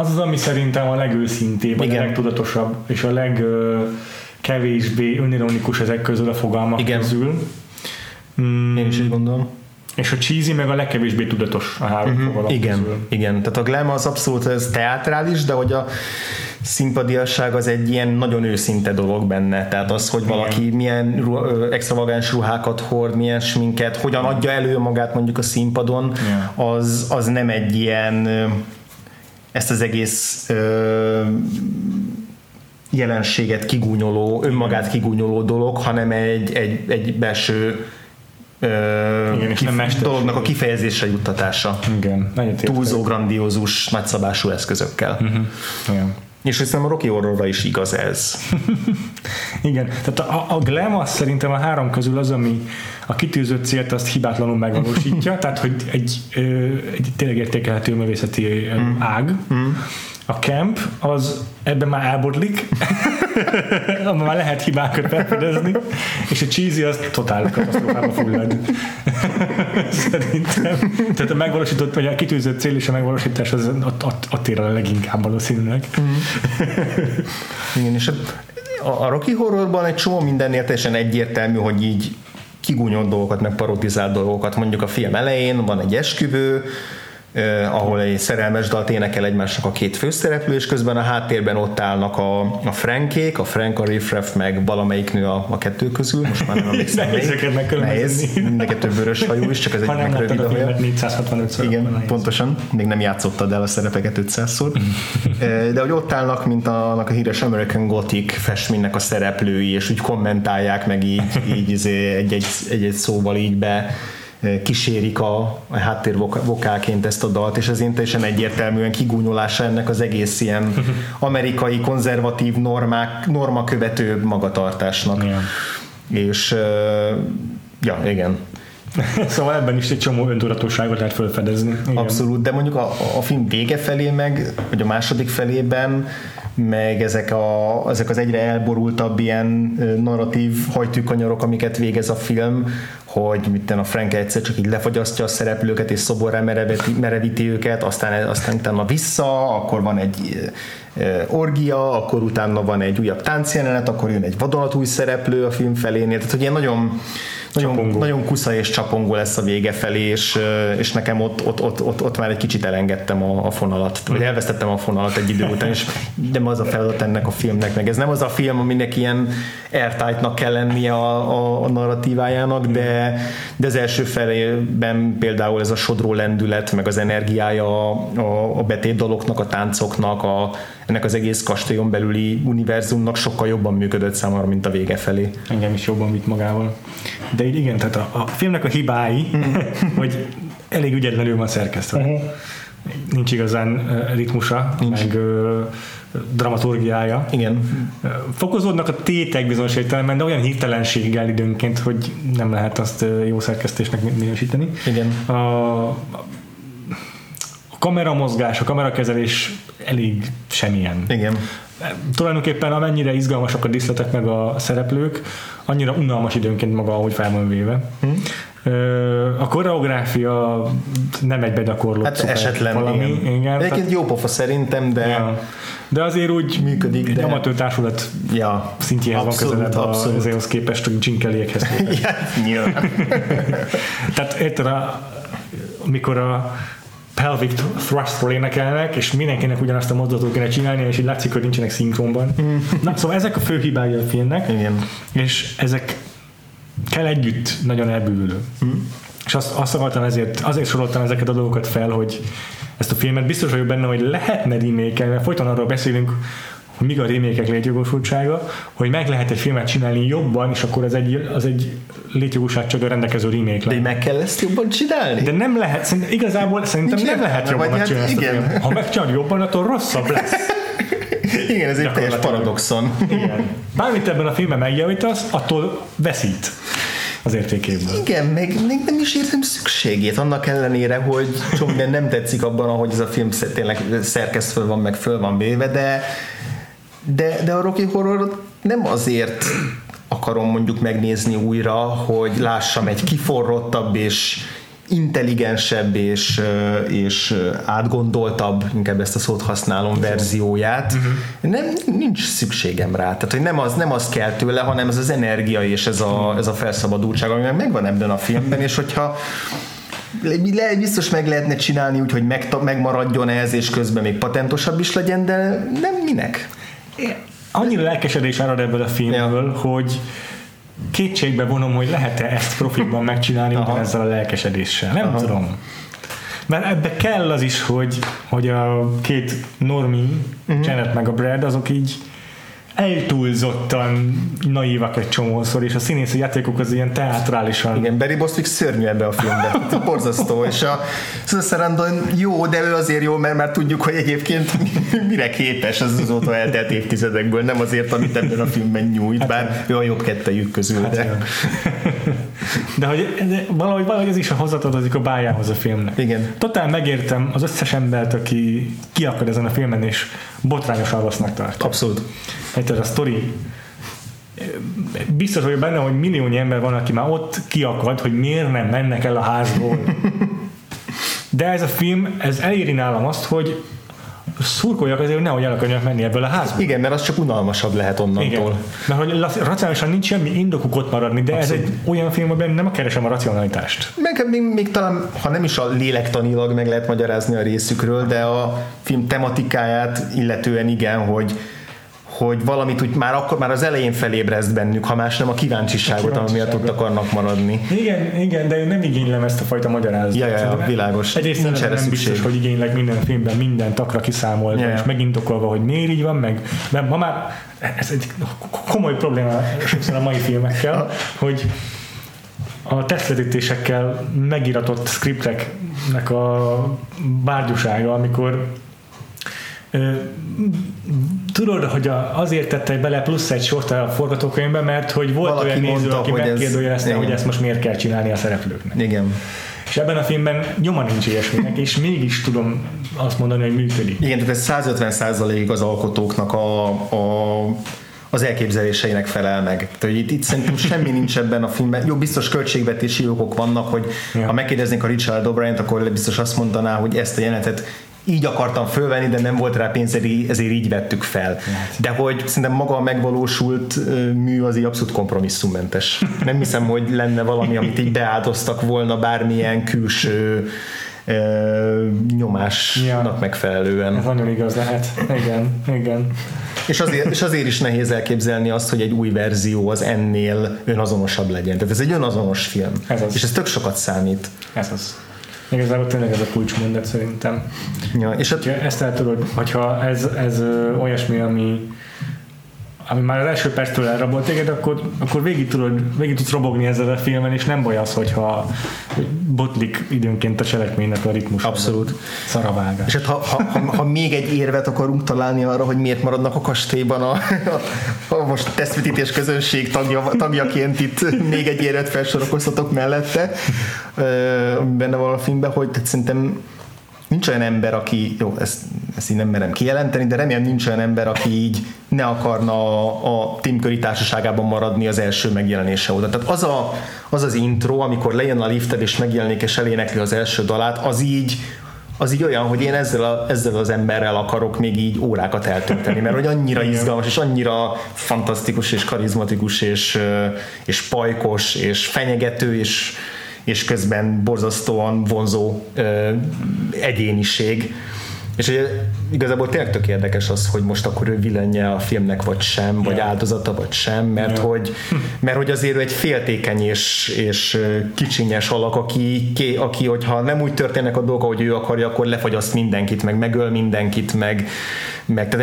az, ami szerintem a legőszintébb, a legtudatosabb, és a legkevésbé önironikus ezek közül a fogalmak közül. Én is így gondolom. És a cheesy meg a legkevésbé tudatos a három fogalom közül. Igen, tehát a glam az abszolút ez teátrális, de hogy a szimpadiasság az egy ilyen nagyon őszinte dolog benne, tehát az, hogy valaki milyen extravagáns ruhákat hord, milyen sminket, hogyan adja elő magát mondjuk a színpadon, az nem egy ilyen... ezt az egész jelenséget kigúnyoló, önmagát kigúnyoló dolog, hanem egy belső dolognak a kifejezésre juttatása. Igen, túlzó, grandiózus, nagyszabású eszközökkel. Igen. És hiszem a Rocky Horrorra is igaz ez. Igen, tehát a glam az szerintem a három közül az, ami a kitűzött célt azt hibátlanul megvalósítja, tehát hogy egy tényleg értékelhető művészeti ág. A camp az ebben már elbotlik, abban már lehet hibákat felfedezni, és a cheesy az totál katasztrófába fullad. Szerintem. Tehát a megvalósított, vagy a kitűzött cél és a megvalósítás az ott ér a leginkább valószínűleg. Igen, és a Rocky Horrorban egy csomó mindennél teljesen egyértelmű, hogy így kigúnyolt dolgokat, meg parodizált dolgokat. Mondjuk a film elején van egy esküvő, ahol egy szerelmes dalt énekel egymásnak a két főszereplő, és közben a háttérben ott állnak a Frankék, a Frank, a Riff Raff, meg valamelyik nő a kettő közül, most már nem emlékszem. Nehéz, mindkettő vörös hajú is, csak ez egy meg rövid a haja. 465-szor. Igen, pontosan, még nem játszottad el a szerepeket 500-szor. De hogy ott állnak, mint annak a híres American Gothic festménynek a szereplői, és úgy kommentálják, meg így egy-egy szóval így be kísérik a háttérvokálként ezt a dalt, és ezért teljesen egyértelműen kigúnyolása ennek az egész ilyen amerikai konzervatív normakövető magatartásnak. Yeah. És igen. Szóval ebben is egy csomó öntudatosságot lehet felfedezni. Igen. Abszolút, de mondjuk a film vége felé meg, vagy a második felében meg ezek az egyre elborultabb ilyen narratív hajtűkanyarok, amiket végez a film, hogy a Frank egyszer csak így lefagyasztja a szereplőket és szoborra merevíti őket, aztán utána vissza, akkor van egy orgia, akkor utána van egy újabb táncjelenet, akkor jön egy vadonatúj szereplő a film felénél, tehát hogy ilyen nagyon kusza és csapongó lesz a vége felé, és nekem ott már egy kicsit elengedtem a fonalat, vagy elvesztettem a fonalat egy idő után, és nem az a feladat ennek a filmnek, meg ez nem az a film, aminek ilyen airtight-nak kell lennie a narratívájának, de de az első felében például ez a sodró lendület, meg az energiája a betétdaloknak, a táncoknak, ennek az egész kastélyon belüli univerzumnak sokkal jobban működött számomra, mint a vége felé. Engem is jobban vitt magával. De igen, tehát a filmnek a hibái, hogy elég ügyetlenül van szerkesztve. Uh-huh. Nincs igazán ritmusa, meg dramaturgiája. Igen. Fokozódnak a tétek bizonyos értelemben, de olyan hirtelenséggel időnként, hogy nem lehet azt jó szerkesztésnek minősíteni. Igen. A kameramozgás, a kamerakezelés elég semmilyen. Igen. Tulajdonképpen amennyire izgalmasak a díszletek meg a szereplők, annyira unalmas időnként maga, ahogy fel van véve. A koreográfia nem egy begyakorlott hát esetlen valami. Igen. Egyébként jó pofa szerintem, de ja. De azért úgy működik, egy amatőr társulat ja, szintjéhez van közelebb azhoz képest, hogy csinkeliekhez képest. Nyilván. Tehát érted, amikor a pelvic thrustról énekelnek, és mindenkinek ugyanazt a mozdulatot kéne csinálni, és így látszik, hogy nincsenek szinkronban. Na, szóval ezek a fő hibái a filmnek, igen. És ezek kell együtt nagyon elbűvülő. És azt akartam azért soroltam ezeket a dolgokat fel, hogy ezt a filmet biztos vagyok benne, hogy lehetne remake-elni, mert folyton arról beszélünk, hogy míg a remake-ek létjogosultsága, hogy meg lehet egy filmet csinálni jobban, és akkor az egy létjogossággal rendelkező remake. De meg kell ezt jobban csinálni? De nem lehet, szerintem nincs, nem lehet jobban csinálni. Hát ha megcsinálod jobban, attól rosszabb lesz. Igen, ez egy teljes paradoxon. Igen. Bármit ebben a filmben megjavítasz, attól veszít az értékéből. Igen, meg nem is értem szükségét, annak ellenére, hogy sok minden nem tetszik abban, ahogy ez a film tényleg szerkesztve van, meg föl van véve, de a Rocky Horror nem azért akarom mondjuk megnézni újra, hogy lássam egy kiforrottabb és intelligensebb és átgondoltabb, inkább ezt a szót használom, verzióját. Nincs szükségem rá. Tehát, hogy nem az kell tőle, hanem ez az energia és ez a felszabadultság, ami megvan ebben a filmben, és hogyha biztos meg lehetne csinálni úgy, hogy megmaradjon ez, és közben még patentosabb is legyen, de nem minek. Annyira lelkesedés árad ebből a filmből, hogy kétségbe vonom, hogy lehet-e ezt profitban megcsinálni ezzel a lelkesedéssel. Nem tudom. Mert ebbe kell az is, hogy a két normi, Janet meg a Brad, azok így eltúlzottan naívak egy csomószor, és a színészi játékok az ilyen teátrálisan. Igen, Barry Bostwick szörnyű ebbe a filmben. Borzasztó. És a Susan Sarandon jó, de ő azért jó, mert már tudjuk, hogy egyébként mire képes az azóta eltelt évtizedekből, nem azért, amit ebben a filmben nyújt, hát bár ő a jobb kettejük közül. Hát de valahogy ez is hozzátartozik a bájához a filmnek. Igen. Totál megértem az összes embert, aki kiakad ezen a filmen, és botrányosan rossznak tartja. Abszolút. Egyszer a sztori, biztos vagyok benne, hogy milliónyi ember van, aki már ott kiakad, hogy miért nem mennek el a házból. De ez a film, ez eléri nálam azt, hogy szurkoljak azért, hogy nehogy el akarjanak menni ebből a házból. Igen, mert az csak unalmasabb lehet onnantól. Igen. Mert hogy racionálisan nincs semmi indokuk ott maradni, de abszolút. Ez egy olyan film, amiben nem keresem a racionalitást. Meg még talán, ha nem is a lélektanilag meg lehet magyarázni a részükről, de a film tematikáját illetően igen, hogy valamit úgy már az elején felébreszt bennük, ha más nem a kíváncsiságot, amiatt ott akarnak maradni. Igen, de én nem igénylem ezt a fajta magyarázatot. Ja, világos. Egyrészt nincs erre szükség. Biztos, hogy igényleg minden filmben minden takra kiszámolva, és megindokolva, hogy miért így van, meg ma már ez egy komoly probléma sokszor a mai filmekkel, hogy a tesztvetítésekkel megiratott szkripteknek a bárgyúsága, amikor tudod, hogy azért tette bele plusz egy sort a forgatókönyvben, mert hogy volt valaki olyan néző, aki megkérdőjelezte, hogy ezt most miért kell csinálni a szereplőknek. Igen. És ebben a filmben nyoma nincs ilyesminek, és mégis tudom azt mondani, hogy működik. Igen, tehát ez 150% az alkotóknak az elképzeléseinek felel meg. Tehát, itt szerintem semmi nincs ebben a filmben. Jó, biztos költségvetési okok vannak, hogy ha megkérdeznék a Richard O'Brien-t, akkor biztos azt mondaná, hogy ezt a jelenetet így akartam fölvenni, de nem volt rá pénz, ezért így vettük fel. De hogy szerintem maga a megvalósult mű az így abszolút kompromisszummentes. Nem hiszem, hogy lenne valami, amit így beáldoztak volna bármilyen külső nyomásnak megfelelően. Ez nagyon igaz lehet. Igen. És azért is nehéz elképzelni azt, hogy egy új verzió az ennél önazonosabb legyen. Tehát ez egy önazonos film. Ez és ez tök sokat számít. Ez az. Igazából tényleg ez a kulcsmondat szerintem. Ja, és ezt el tudod, hogyha ez olyasmi, ami már az első perctől elrabolt téged, akkor végig tudsz robogni ezzel a filmen, és nem baj az, hogyha botlik időnként a cselekménynek a ritmus. Abszolút. Szaravága. És hát ha még egy érvet akarunk találni arra, hogy miért maradnak a kastélyban a most tesztvetítés közönség tagjaként itt még egy érvet felsorokoztatok mellette benne van a filmben, hogy szerintem nincs olyan ember, aki, jó, ezt így nem merem kijelenteni, de remélem nincs olyan ember, aki így ne akarna a Tim Curry társaságában maradni az első megjelenése óta. Tehát az intro, amikor lejön a lifted és megjelenik és elénekli az első dalát, az így olyan, hogy én ezzel az emberrel akarok még így órákat eltölteni, mert hogy annyira izgalmas, és annyira fantasztikus, és karizmatikus, és pajkos, és fenyegető, és közben borzasztóan vonzó egyéniség. És igazából tényleg tök érdekes az, hogy most akkor ő vilenje a filmnek vagy sem, vagy áldozata vagy sem, mert hogy azért ő egy féltékeny és kicsinyes alak, aki hogyha nem úgy történnek a dolgok, ahogy ő akarja, akkor lefagyaszt mindenkit, meg megöl mindenkit, meg tehát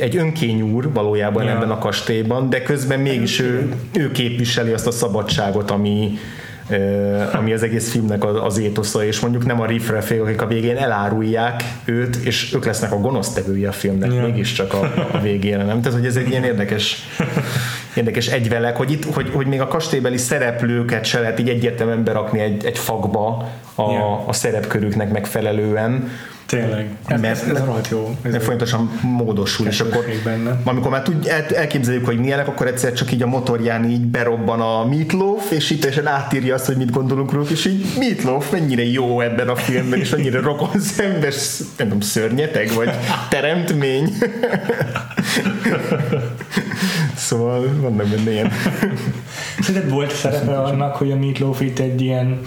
egy önkényúr valójában ebben a kastélyban, de közben mégis ő képviseli azt a szabadságot, ami az egész filmnek az étosza, és mondjuk nem a Riff Raff, akik a végén elárulják őt, és ők lesznek a gonosztevői a filmnek, mégiscsak a végére, nem? Tehát, hogy ez egy ilyen érdekes egyveleg, hogy még a kastélybeli szereplőket se lehet így egyértelműen berakni egy fakba a szerepkörüknek megfelelően. Tényleg. Ez rohadt jó. Ez folyamatosan módosul, és akkor benne. Amikor már elképzeljük, hogy milyenek, akkor egyszer csak így a motorján így berobban a Meat Loaf, és itt átírja azt, hogy mit gondolunk róla, és így Meat Loaf mennyire jó ebben a filmben, és mennyire rokon szembes, nem tudom, szörnyeteg, vagy teremtmény. Szóval vannak benne ilyen. Szerinted volt szerepe annak, hogy a Meat Loaf itt egy ilyen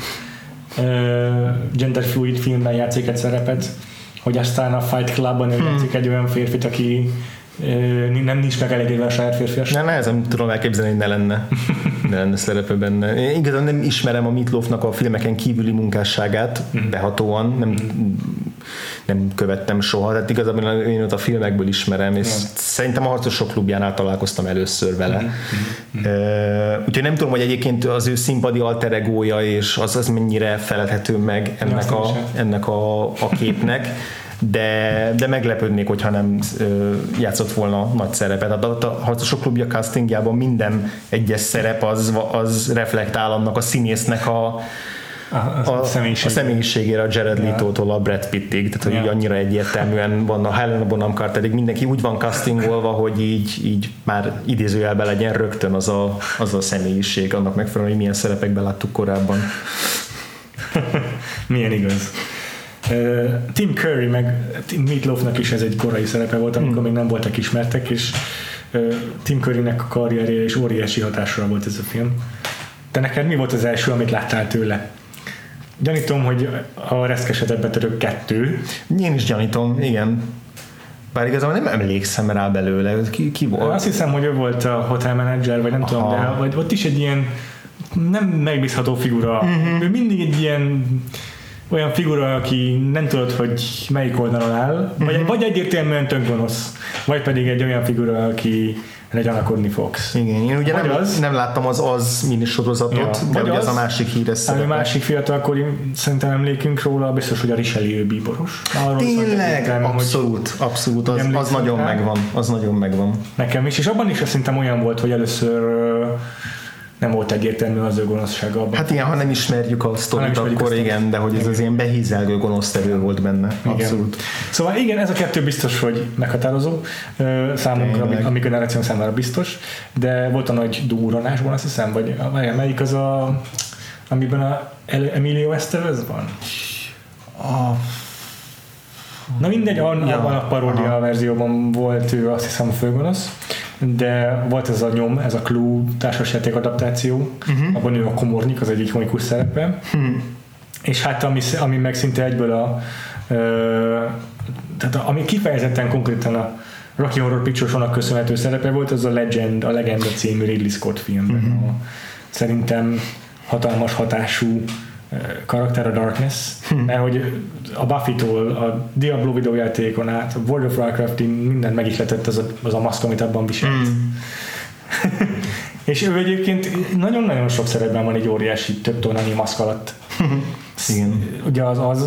genderfluid filmben játszik egy szerepet, hogy aztán a Fight Clubban ő játszik egy olyan férfit, aki nem nincs meg elégével a saját férfias. Nem, ez nem tudom elképzelni, hogy ne lenne szerepe benne. Én igazán nem ismerem a Meat Loafnak a filmeken kívüli munkásságát behatóan, nem követtem soha, tehát igazából én ott a filmekből ismerem, és szerintem a Harcosok klubjánál találkoztam először vele. Úgyhogy nem tudom, hogy egyébként az ő színpadi alter egója, és az mennyire feledhető meg ennek a képnek, de meglepődnék, hogyha nem játszott volna nagy szerepet. A Harcosok klubja castingjában minden egyes szerep az reflektál annak a színésznek a személyiségére, a Jared Leto-tól a Brad Pittig, tehát hogy így annyira egyértelműen van a Helena Bonham Carterig, mindenki úgy van castingolva, hogy így már idézőjelben legyen rögtön az a személyiség, annak megfelelően, hogy milyen szerepekben láttuk korábban. Milyen igaz. Tim Curry meg Meat Loafnak is ez egy korai szerepe volt, amikor még nem voltak ismertek, és Tim Currynek a karrierje és óriási hatásra volt ez a film. De neked mi volt az első, amit láttál tőle? Gyanítom, hogy a reszkesedebbet örök 2. Én is gyanítom, igen. Bár igazából nem emlékszem rá belőle. Ki volt? Azt hiszem, hogy ő volt a hotel manager, vagy nem tudom, de vagy ott is egy ilyen nem megbízható figura. Ő mindig egy ilyen olyan figura, aki nem tudod, hogy melyik oldalon áll, vagy egyértelműen tök gonosz, vagy pedig egy olyan figura, aki legyanakodni fogsz. Igen, én ugye nem láttam az minisorozatot, de ugye az a másik híres szerepe. A másik fiatalkori, szerintem emlékünk róla, biztos, hogy a Richelieu bíboros. Tényleg, abszolút, az nagyon megvan. Nekem is, és abban is szerintem olyan volt, hogy először nem volt egyértelmű az ő gonoszsága abban. Hát igen, ha nem ismerjük a sztorit, akkor igen, de hogy ez az ilyen behízelgő gonosztevő volt benne. Abszolút. Igen. Szóval igen, ez a 2 biztos, hogy meghatározó számunkra, ami generáció számára biztos, de volt a nagy durranásban, azt hiszem, vagy melyik az amiben a Emilio Estevez van? Na mindegy, abban a paródia verzióban volt ő, azt hiszem, a főgonosz. De volt ez a nyom, ez a Clue társasjáték adaptáció, abban ő a komornik, az egy ikonikus szerepe, és hát ami meg szinte egyből tehát ami kifejezetten konkrétan Rocky Horror Picture Show-nak köszönhető szerepe volt, az a Legend, a Legenda című Ridley Scott filmben. Uh-huh. Szerintem hatalmas hatású karakter a Darkness, mert hogy a Buffy-tól a Diablo videójátékon át, a World of Warcraft-in mindent megihletett az a maszk, amit abban viselt. És ő egyébként nagyon-nagyon sok szerepben van egy óriási több tonnányi maszk alatt. Igen. Ugye az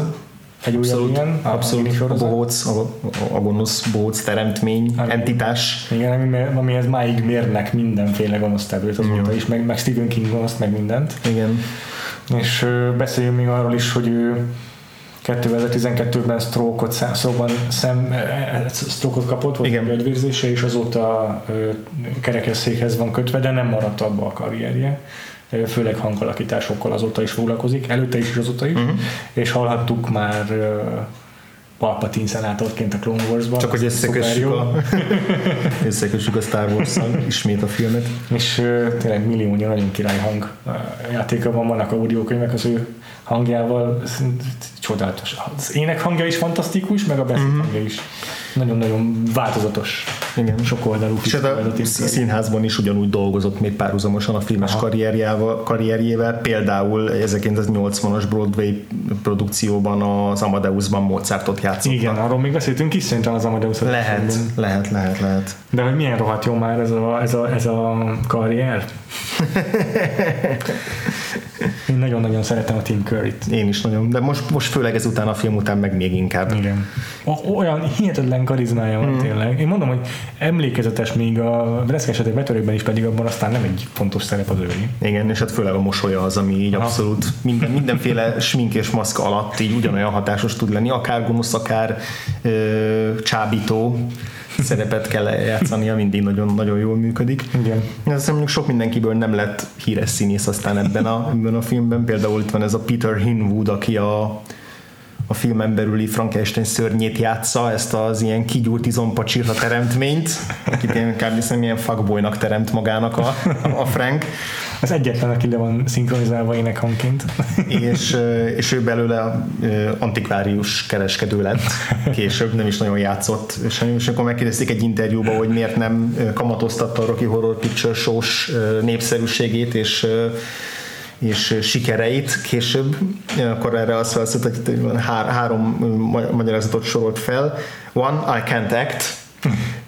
egy újabb ilyen. Abszolút. A bohóc, a gonosz bohóc teremtmény, entitás. Igen, amihez máig mérnek mindenféle gonosztevőt azóta is, meg Stephen King gonoszt, meg mindent. Igen. És beszéljünk még arról is, hogy ő 2012-ben stroke-ot kapott, volt egy agyvérzése, és azóta kerekesszékhez van kötve, de nem maradt abba a karrierje. Főleg hangalakításokkal azóta is foglalkozik, előtte is és azóta is, és hallhattuk már Palpatine szenátorként a Clone Wars-ban. Csak hogy összekössük a Star Wars-on ismét a filmet. És tényleg milliónyi nagyon király hang játéka van, vannak audiókönyvek az ő hangjával, csodálatos. Az ének hangja is fantasztikus, meg a beszéd hangja is. Nagyon-nagyon változatos. Igen. Sok oldalú. És a színházban is ugyanúgy dolgozott még párhuzamosan a filmes karrierjével. Például 1980-as Broadway produkcióban az Amadeuszban Mozartot játszott. Igen, arról még beszéltünk is szerintem az Amadeuszban. Lehet. De hogy milyen rohadt jó már ez a karrier? Én nagyon-nagyon szeretem a Tim Curryt. Én is nagyon, de most főleg ezután a film után meg még inkább. Igen. Olyan hihetetlen karizmája van tényleg. Én mondom, hogy emlékezetes még a reszkesetek betörőkben is, pedig abban aztán nem egy fontos szerep az ő. Igen, és hát főleg a mosolya az, ami így abszolút mindenféle smink és maszk alatt így ugyanolyan hatásos tud lenni, akár gonosz, akár csábító szerepet kell játszania, mindig nagyon-nagyon jól működik. Igen. Azt hiszem, sok mindenkiből nem lett híres színész aztán ebben a filmben. Például itt van ez a Peter Hinwood, aki a filmen belüli Frankenstein szörnyét játsza, ezt az ilyen kigyúrt izompacsírta teremtményt, akit én inkább hiszem ilyen fuckboynak teremt magának a Frank. Az egyetlen, aki le van szinkronizálva énekhangként. És ő belőle antikvárius kereskedő lett később, nem is nagyon játszott. És akkor megkérdezték egy interjúban, hogy miért nem kamatoztatta a Rocky Horror Picture Show-s népszerűségét, és sikereit később, akkor erre azt felszólalt, hogy három magyarázatot sorolt fel. 1. I can't act.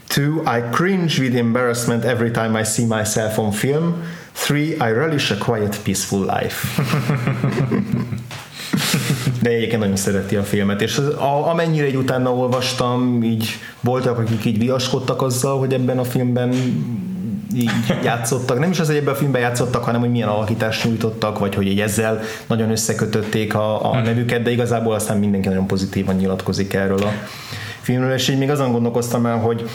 2. I cringe with embarrassment every time I see myself on film. 3. I relish a quiet, peaceful life. De egyébként nagyon szereti a filmet, és amennyire így utána olvastam, így voltak, akik így viaskodtak azzal, hogy ebben a filmben így játszottak. Nem is az, hogy ebben a filmben játszottak, hanem hogy milyen alakítást nyújtottak, vagy hogy így ezzel nagyon összekötötték a nevüket, de igazából aztán mindenki nagyon pozitívan nyilatkozik erről a filmről, és így még azon gondolkoztam el, hogy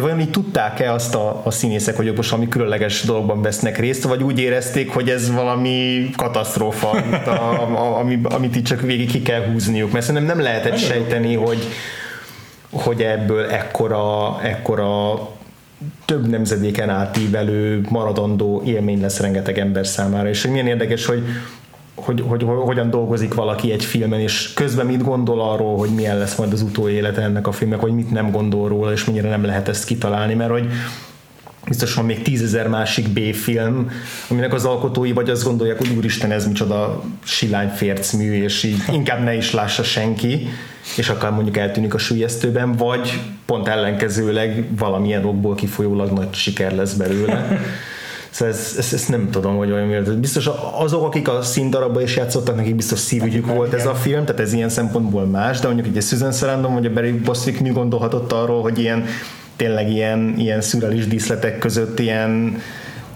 vajon így tudták-e azt a színészek, hogy most valami különleges dologban vesznek részt, vagy úgy érezték, hogy ez valami katasztrófa, amit így csak végig ki kell húzniuk, mert szerintem nem lehetett sejteni, hogy ebből ekkora több nemzedéken átívelő, maradandó élmény lesz rengeteg ember számára. És milyen érdekes, hogy hogyan dolgozik valaki egy filmen, és közben mit gondol arról, hogy milyen lesz majd az utóélete ennek a filmnek, vagy mit nem gondol róla, és mennyire nem lehet ezt kitalálni, mert hogy biztos van még 10 000 másik B-film, aminek az alkotói vagy azt gondolják, hogy úristen, ez micsoda silány fércmű, és így inkább ne is lássa senki, és akár mondjuk eltűnik a süllyesztőben, vagy pont ellenkezőleg valamilyen okból kifolyólag nagy siker lesz belőle. Szóval ezt nem tudom, hogy olyan miért. Biztos azok, akik a színdarabba is játszottak, nekik biztos szívügyük volt ez a film, tehát ez ilyen szempontból más, de mondjuk egy Susan Sarandon vagy a Barry Bostwick mi gondolhatott arról, hogy tényleg ilyen szürreális díszletek között ilyen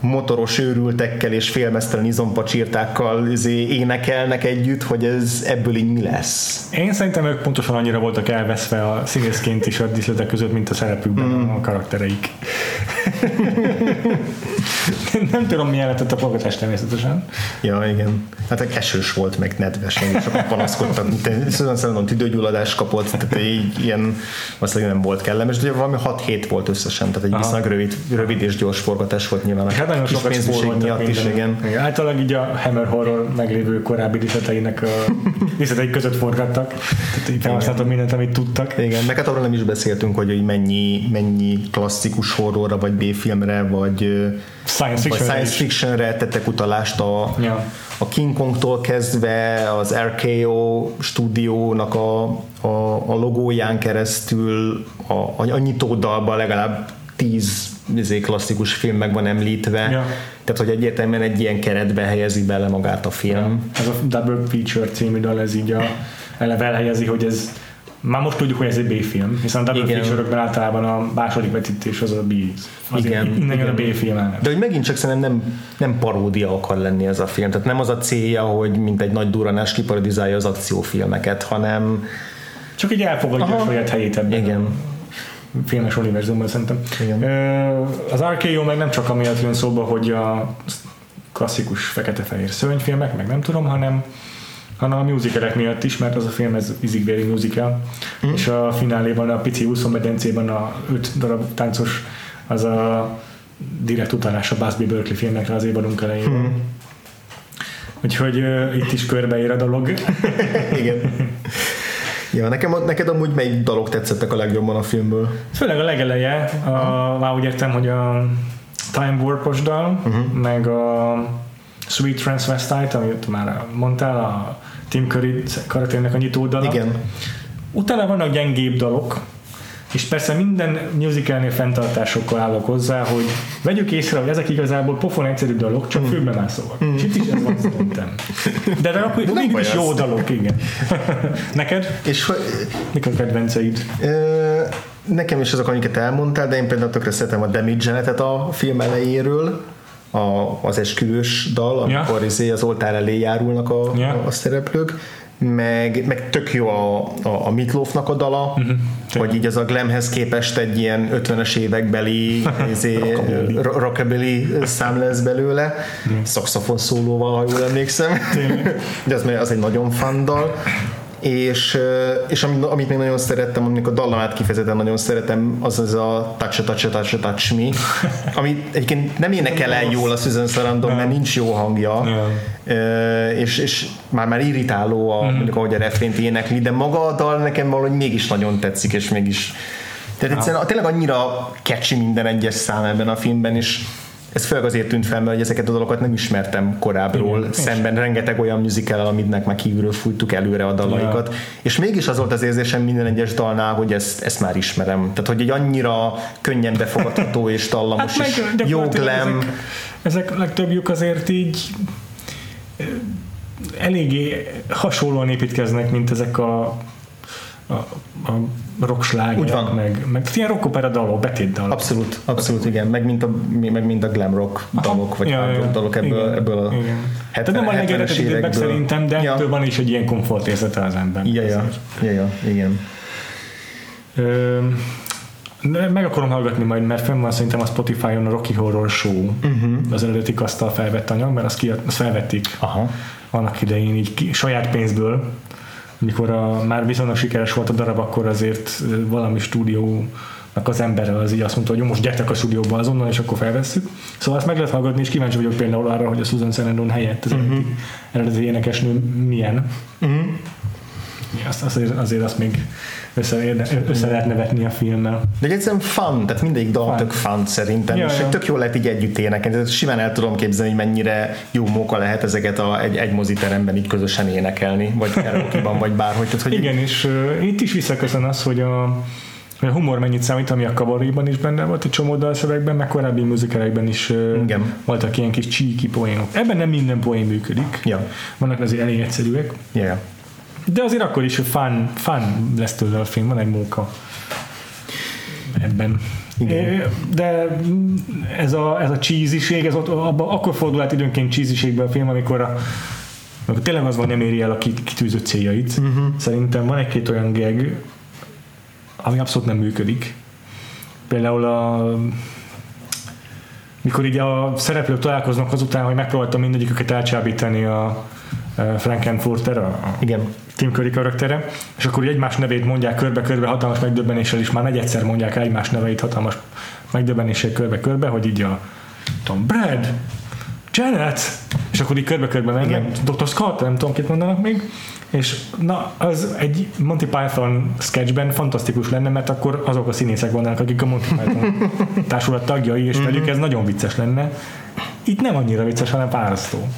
motoros őrültekkel és félmeztelen izompacsírtákkal énekelnek együtt, hogy ez ebből így mi lesz? Én szerintem ők pontosan annyira voltak elveszve a színészként is a díszletek között, mint a szerepükben a karaktereik. Nem tudom, milyen lett a forgatás természetesen. Ja, igen. Hát esős volt, meg nedves, és akkor panaszkodtak. Susan Sarandon tüdőgyulladást kapott, tehát így ilyen, azt nem volt kellemes, de valami 6 hét volt összesen, tehát egy viszonylag rövid és gyors forgatás volt nyilván. Hát nagyon sokat spóroltak miatt is, igen. Általában így a Hammer Horror meglévő korábbi részleteinek részletei között forgattak. Tehát így felhasználtak mindent, amit tudtak. Igen, meg hát arról nem is beszéltünk, hogy mennyi klasszikus horrorra, vagy B-filmre, vagy science fictionre tettek utalást a King Kongtól kezdve, az RKO stúdiónak a logóján keresztül, a nyitódalban legalább 10 klasszikus film meg van említve, tehát hogy egyértelműen egy ilyen keretbe helyezi bele magát a film. Ez a Double Feature című dal, ez így eleve elhelyezi, hogy ez már most tudjuk, hogy ez egy B-film, hiszen a double feature-ökben általában a második vetítés az a B. Innen jön a B-film elnök. De hogy megint csak szerintem nem paródia akar lenni ez a film, tehát nem az a célja, hogy mint egy nagy durranás kiparodizálja az akciófilmeket, hanem... Csak így elfogadja a saját helyét ebben. Igen. Filmes univerzumban szerintem. Igen. Az RKO meg nem csak amiatt jön szóba, hogy a klasszikus fekete-fehér szörnyfilmek, meg nem tudom, hanem a musicalek miatt is, mert az a film ez izigvéri musical, és a fináléban a pici úszómedencében a 5 darab táncos az a direkt utalás a Busby Berkeley filmekre az évadunk elején. Úgyhogy itt is körbeér a dolog. Igen. Ja, neked amúgy melyik dalok tetszettek a legjobban a filmből? Főleg a legeleje, már úgy értem, hogy a Time Warp-os dal, meg a Sweet Transvestite, amit már mondtál, a Tim Curry karakternek a nyitódala. Igen. Utána vannak gyengébb dalok, és persze minden musicalnél fenntartásokkal állok hozzá, hogy vegyük észre, hogy ezek igazából pofon egyszerű dalok, csak főbe mászolok. És itt is ez van, szerintem. De akkor mégis az jó dalok, igen. Neked? És mik a kedvenceid? Nekem is azok, amiket elmondtál, de én például tökre szeretem a Janetet a film elejéről, az esküvős dal, amikor az oltár elé járulnak a szereplők, meg tök jó a Meat Loafnak a dala, hogy így az a glamhez képest egy ilyen 50-es évekbeli rockabilly szám lesz belőle, szaxofon szólóval, ha jól emlékszem. De az egy nagyon fun dal. És amit még nagyon szerettem, aminek a dallamát kifejezetten nagyon szeretem, az az a Touch Me, ami egyébként nem énekel el jól a Susan Sarandon, mert nincs jó hangja, és már irritáló, mondjuk ahogy a refrént énekli, de maga a dal nekem valahogy mégis nagyon tetszik, és mégis tehát egyszerűen tényleg annyira catchy minden egyes szám ebben a filmben, és ez főleg azért tűnt fel, mert ezeket a dalokat nem ismertem korábbról, szemben rengeteg olyan musical, aminek már kívülről fújtuk előre a dalaikat, és mégis az volt az érzésem minden egyes dalnál, hogy ezt már ismerem. Tehát, hogy egy annyira könnyen befogadható és dallamos, hát és jó glam. Ezek legtöbbjük azért így eléggé hasonlóan építkeznek, mint ezek a rockslágerek, meg ilyen rockopera dalok, betét dalok. Abszolút, igen, meg mint a glam rock dalok, vagy hard rock dalok ebből a 70-es évekből. Szerintem, de ettől van is egy ilyen komfort érzete az ember. Igen. Meg akarom hallgatni majd, mert fenn van szerintem a Spotify-on a Rocky Horror Show, az eredeti kasztal felvett anyag, mert azt felvették annak idején így saját pénzből. Amikor már viszonylag sikeres volt a darab, akkor azért valami stúdiónak az embere az így azt mondta, hogy most gyertek a stúdióba azonnal, és akkor felvesszük. Szóval ezt meg lehet hallgatni, és kíváncsi vagyok például arra, hogy a Susan Sarandon helyett az eredeti énekesnő milyen. Azért azt még össze lehet nevetni a filmmel. De egyszerűen fun, tehát mindegyik dal tök fun szerintem, és tök jól lehet így együtt énekelni. Simán el tudom képzelni, hogy mennyire jó móka lehet ezeket egy moziteremben így közösen énekelni, vagy karaoke-ban, vagy bárhogy. Tehát, hogy igen, és itt is visszaköszön az, hogy a humor mennyit számít, ami a kabaréban is benne volt, egy csomó dalszövegben, meg korábbi musicalekben is voltak ilyen kis csíki poénok. Ebben nem minden poén működik. Ja. Vannak azért elég egyszerűek. Yeah. De azért akkor is fun lesz tőle a film, van egy móka ebben. Igen. De ez a cheesy-ség, akkor fordul át időnként cheesy-ségbe a film, amikor tényleg az van, nem éri el a kitűzött céljait. Szerintem van egy-két olyan gag, ami abszolút nem működik. Például mikor így a szereplők találkoznak azután, hogy megpróbáltam mindegyiküket elcsábítani a Frank-N-Furter, a Tim Curry karaktere, és akkor így egymás nevét mondják körbe-körbe hatalmas megdöbbenéssel, és már negyedszer mondják el egymás neveit hatalmas megdöbbenéssel körbe-körbe, hogy így a Tom, Brad, Janet, és akkor így körbe-körbe mennek, Dr. Scott, nem tudom, kit mondanak még, és na, az egy Monty Python sketchben fantasztikus lenne, mert akkor azok a színészek vannak, akik a Monty Python társulat tagjai, és velük ez nagyon vicces lenne. Itt nem annyira vicces, hanem fárasztó.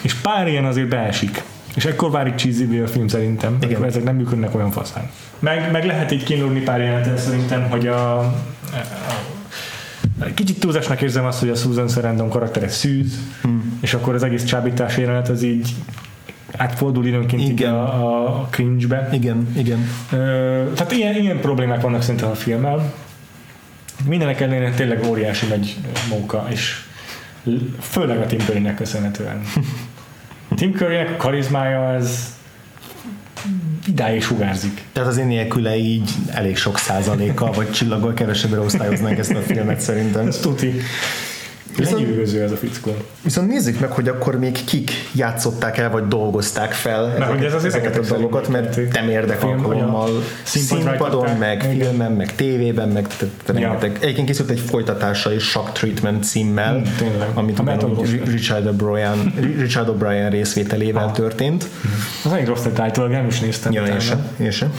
És pár ilyen azért beesik. És ekkor válik cheesy a film szerintem. Igen. Ezek nem működnek olyan faszán. Meg lehet így kínlódni pár jelentet szerintem, hogy kicsit túlzásnak érzem azt, hogy a Susan Sarandon karaktere szűz, és akkor az egész csábítás jelenet az így átfordul időnként így a cringe-be. Igen. Tehát ilyen problémák vannak szerintem a filmmel. Mindenek ellenére tényleg óriási nagy móka, és főleg a Tim Currynek köszönhetően. Tim Currynek a karizmája az idáig sugárzik. Tehát az én nélküle így elég sok százalékkal vagy csillaggal kevesebbre osztályoznánk ezt a filmet szerintem. Ez tuti. Lenyűgöző ez a fickó. Viszont nézzük meg, hogy akkor még kik játszották el, vagy dolgozták fel ezeket a dolgokat, mert nem érdek alkalommal színpadon, meg filmen, meg tévében, meg rengeteg. Egyébként készült egy folytatása is Shock Treatment címmel, amit Richard O'Brien részvételével történt. Az egy rossz title, nem is néztem. Ja, én sem.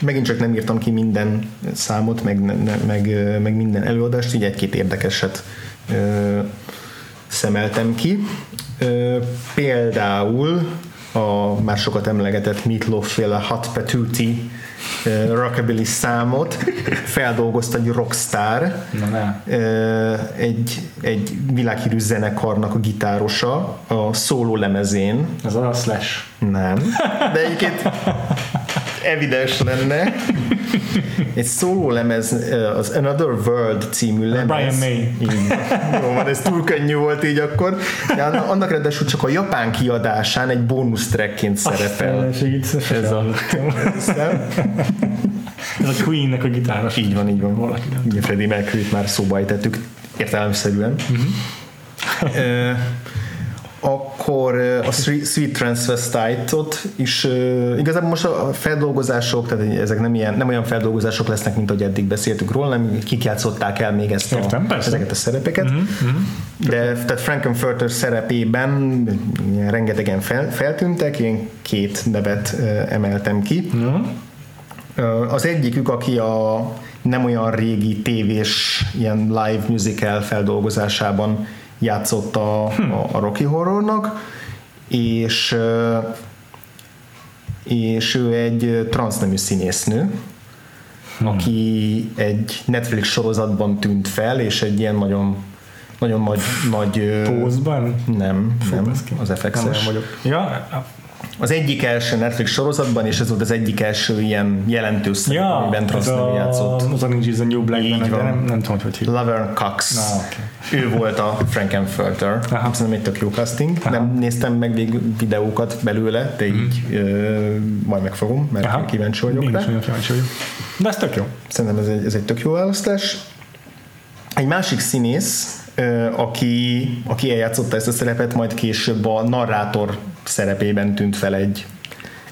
Megint csak nem írtam ki minden számot, meg minden előadást, így egy-két érdekeset szemeltem ki. Például a már sokat emlegetett Meat Loaf-féle Hot Patootie rockabilly számot feldolgozta egy rockstar, egy világhírű zenekarnak a gitárosa a szóló lemezén. Ez a Slash? Nem, de egyébként evidens lenne. Egy szóló lemez, az Another World című lemez. Brian May. Jó van, ez túl könnyű volt így akkor. De annak ráadásul csak a japán kiadásán egy bónusztrekként szerepel. Ez a Queen-nek a gitáros. Így van. Valaki nem. Freddie Mercury-t már szóba ejtettük értelemszerűen. Akkor a Sweet Transvestite-ot is igazából most a feldolgozások, tehát ezek nem olyan feldolgozások lesznek, mint ahogy eddig beszéltük róla, nem kik játszották el még ezeket a szerepeket. De tehát Frank-N-Furter szerepében rengetegen feltűntek, én két nevet emeltem ki. Az egyikük, aki a nem olyan régi tévés ilyen live musical feldolgozásában játszott a Rocky Horrornak, és ő egy transznemű színésznő, aki egy Netflix sorozatban tűnt fel, és egy ilyen nagyon nagy pózban? Nem, az FX-es. Az egyik első Netflix sorozatban, és ez volt az egyik első ilyen jelentős szerep, amiben transznemű játszott. Az Orange is a New Black-ben, de nem tudom, hogy hívják. Laverne Cox. Ő volt a Frank-N-Furter. Szerintem egy tök jó casting. Nem néztem meg végül videókat belőle, de így majd megfogom, mert kíváncsi vagyok rá. De ez tök jó. Szerintem ez egy tök jó választás. Egy másik színész, aki eljátszotta ezt a szerepet, majd később a narrátor szerepében tűnt fel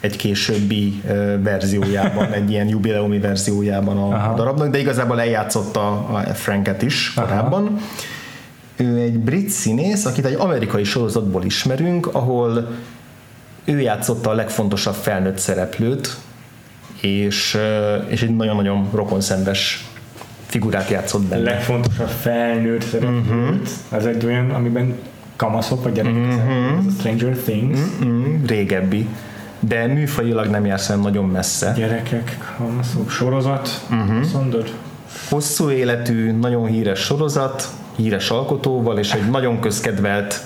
egy későbbi verziójában, egy ilyen jubileumi verziójában a darabnak, de igazából eljátszotta a Franket is korábban. Ő egy brit színész, akit egy amerikai sorozatból ismerünk, ahol ő játszotta a legfontosabb felnőtt szereplőt, és egy nagyon-nagyon rokonszenves figurát játszott benne. Legfontosabb felnőtt szereplőt. Ez egy olyan, amiben kamaszok vagy gyerekek ez a Stranger Things. Régebbi. De műfajilag nem jársz el nagyon messze. Gyerekek, kamaszok, sorozat. Szondod. Hosszú életű, nagyon híres sorozat, híres alkotóval, és egy nagyon közkedvelt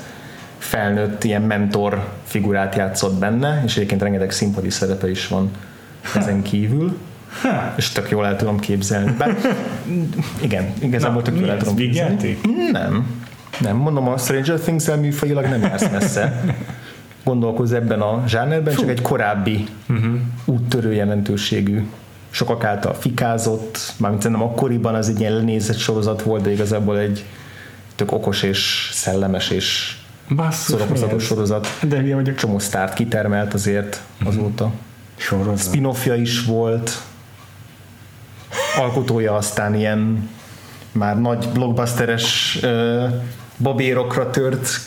felnőtt ilyen mentor figurát játszott benne, és egyébként rengeteg színpadi szerepe is van ezen kívül. És tök jól el tudom képzelni. Bár, igen, igazából tök jól el tudom képzelni. Nem, mondom, a Stranger Things-el műfajilag nem jársz messze. Gondolkozz ebben a zsánerben, csak egy korábbi úttörő jelentőségű sokak által fikázott, mármint szerintem akkoriban az egy ilyen lenézett sorozat volt, de igazából egy tök okos és szellemes és szórakoztató sorozat. De ilyen vagyok. Csomó sztárt kitermelt azért azóta. Sorozat. Spin-offja is volt. Alkotója aztán ilyen már nagy blockbusteres babérokra tört.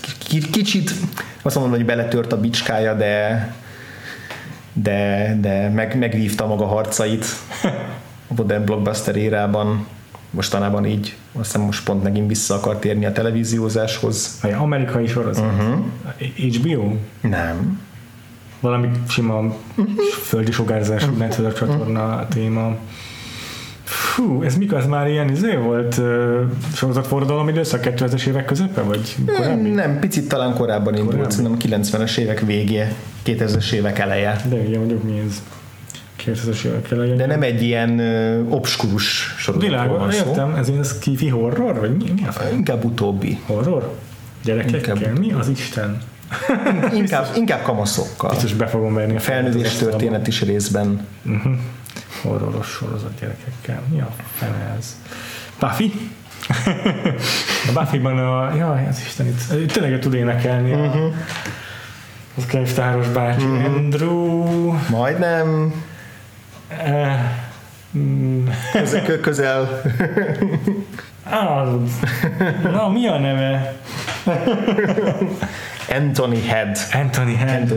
Kicsit azt mondom, hogy beletört a bicskája, de megvívta maga harcait a modern blockbuster érában. Mostanában így, azt hiszem most pont megint vissza akar térni a televíziózáshoz. A amerikai sorozat? HBO? Nem. Valami sima földi sugárzás, mentő a csatorna téma. Fú, ez mikor? Ez már ilyen volt sorozatfordulom időszak 2000-es évek közepe? Vagy korábbi? Nem, picit talán korábban indult, szerintem 90-es évek végé, 2000-es évek eleje. De igen, mondjuk mi ez? 2000-es évek eleje. De nem egy ilyen obskurus sorozatról van szó. Értem, ez ilyen sci-fi horror? Vagy mi a fej? Inkább utóbbi. Horror? Gyerekekkel? Inkább. Mi az Isten? inkább kamaszokkal. Biztos be fogom verni. A felnővés történet is részben. Uh-huh. Horroros sorozat gyerekekkel. Mi a fene ez? Buffy? A Buffyban a... Jaj, az Isten itt. Tényleg tud énekelni az könyvtáros bácsi. Andrew... Majdnem. Közel. Na, mi a neve? Anthony Head. Anthony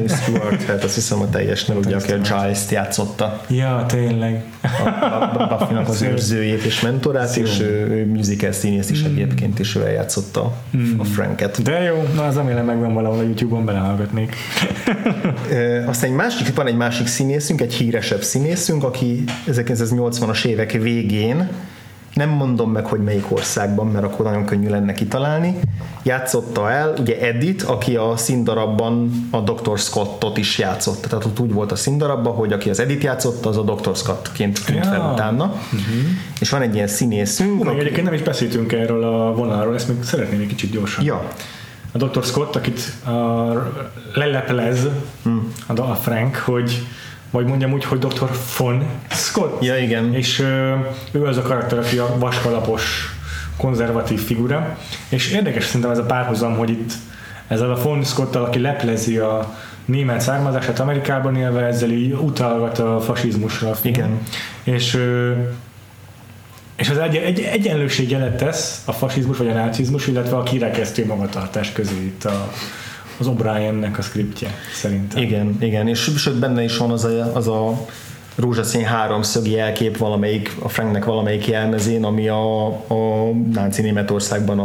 Stewart Head, azt hiszem a teljes neve, ugye, aki a Giles-t játszotta. Ja, tényleg. A Buffy-nak az őrzőjét és mentorát, szóval. És ő musical színész is egyébként, és ő eljátszotta a Franket. De jó, na az amélem megvan valahol a YouTube-on, belehallgatnék. Aztán van egy másik színészünk, egy híresebb színészünk, aki 1980-as évek végén, nem mondom meg, hogy melyik országban, mert akkor nagyon könnyű lenne kitalálni, játszotta el, ugye Edith, aki a színdarabban a Dr. Scottot is játszotta. Tehát ott úgy volt a színdarabban, hogy aki az Edith játszotta, az a Dr. Scott-ként tűnt fel utána. És van egy ilyen színészünk. Egyébként nem is beszéltünk erről a vonalról, ezt még szeretném egy kicsit gyorsan. Ja. A Dr. Scott, akit leleplez a Frank, hogy vagy mondjam úgy, hogy Dr. Von Scott. Ja, igen. És ő az a karakter, aki a vaskalapos konzervatív figura. És érdekes szerintem ez a párhuzam, hogy itt ezzel a Von Scott-tal, aki leplezi a német származását Amerikában élve, ezzel így utalgat a fasizmusra. Igen. És az egy egyenlőség jelet tesz a fasizmus vagy a nácizmus, illetve a kirekesztő magatartás közé itt az O'Briennek a szkriptje, szerintem. Igen, és sőt benne is van az a rózsaszín háromszögi jelkép a Franknek valamelyik jelmezén, ami a náci Németországban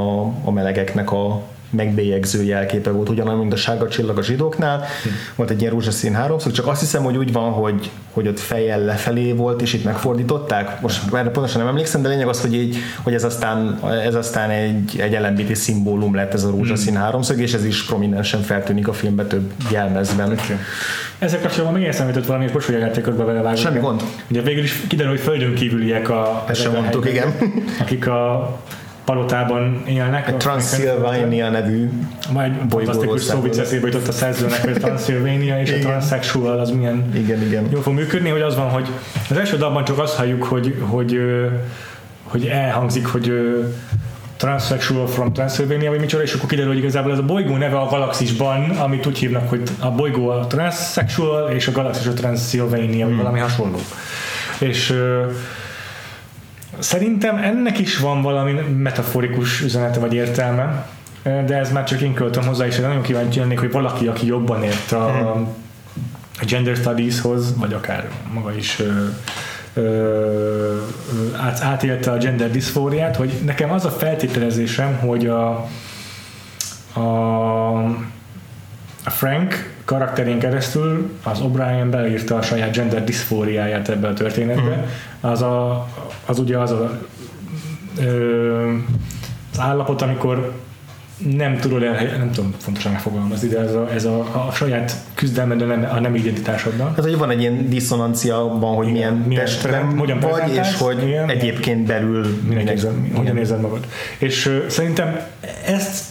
a melegeknek a megbélyegző jelképe volt, ugyanolyan, mint a sárga csillag a zsidóknál, volt egy ilyen rózsaszín háromszög, csak azt hiszem, hogy úgy van, hogy ott fejjel lefelé volt, és itt megfordították, most már pontosan nem emlékszem, de lényeg az, hogy ez aztán egy LMBT szimbólum lett ez a rózsaszín háromszög, és ez is prominensen feltűnik a filmben több jelmezben. Okay. Ezzel kapcsolatban még elszámított valami, és most hogy eljátékotban vele vágunk. Semmi gond. Ugye végül is kiderül, hogy földön kívüliek ezt sem mondtuk, igen. Akik a palotában élnek. A Transzilvánia nevű fantasztikus szó vicc eszébe jutott a szerzőnek, hogy a Transzilvánia és a transzexuál az milyen jól fog működni, hogy az van, hogy az első dalban csak azt halljuk, hogy elhangzik, hogy transzexuál from Transzilvánia, vagy micsoda, és akkor kiderül, hogy igazából ez a bolygó neve a galaxisban, amit úgy hívnak, hogy a bolygó a transzexuál és a galaxis a Transzilvánia, vagy valami hasonló. És szerintem ennek is van valami metaforikus üzenete vagy értelme, de ez már csak én költöm hozzá, és nagyon kíváncsi lennék, hogy valaki, aki jobban ért a gender studieshoz, vagy akár maga is átélte a gender diszfóriát, hogy nekem az a feltételezésem, hogy a Frank karakterén keresztül az O'Brien beleírta a saját gender diszfóriáját ebbe a történetbe. Az állapot, amikor nem tudod nem tudom pontosan megfogalmazni, de ez a saját küzdelmed a nem identitásoddal. Hát, hogy van egy ilyen diszonancia abban, hogy milyen testben vagy, és hogy milyen, egyébként belül hogyan érzed magad. És szerintem ezt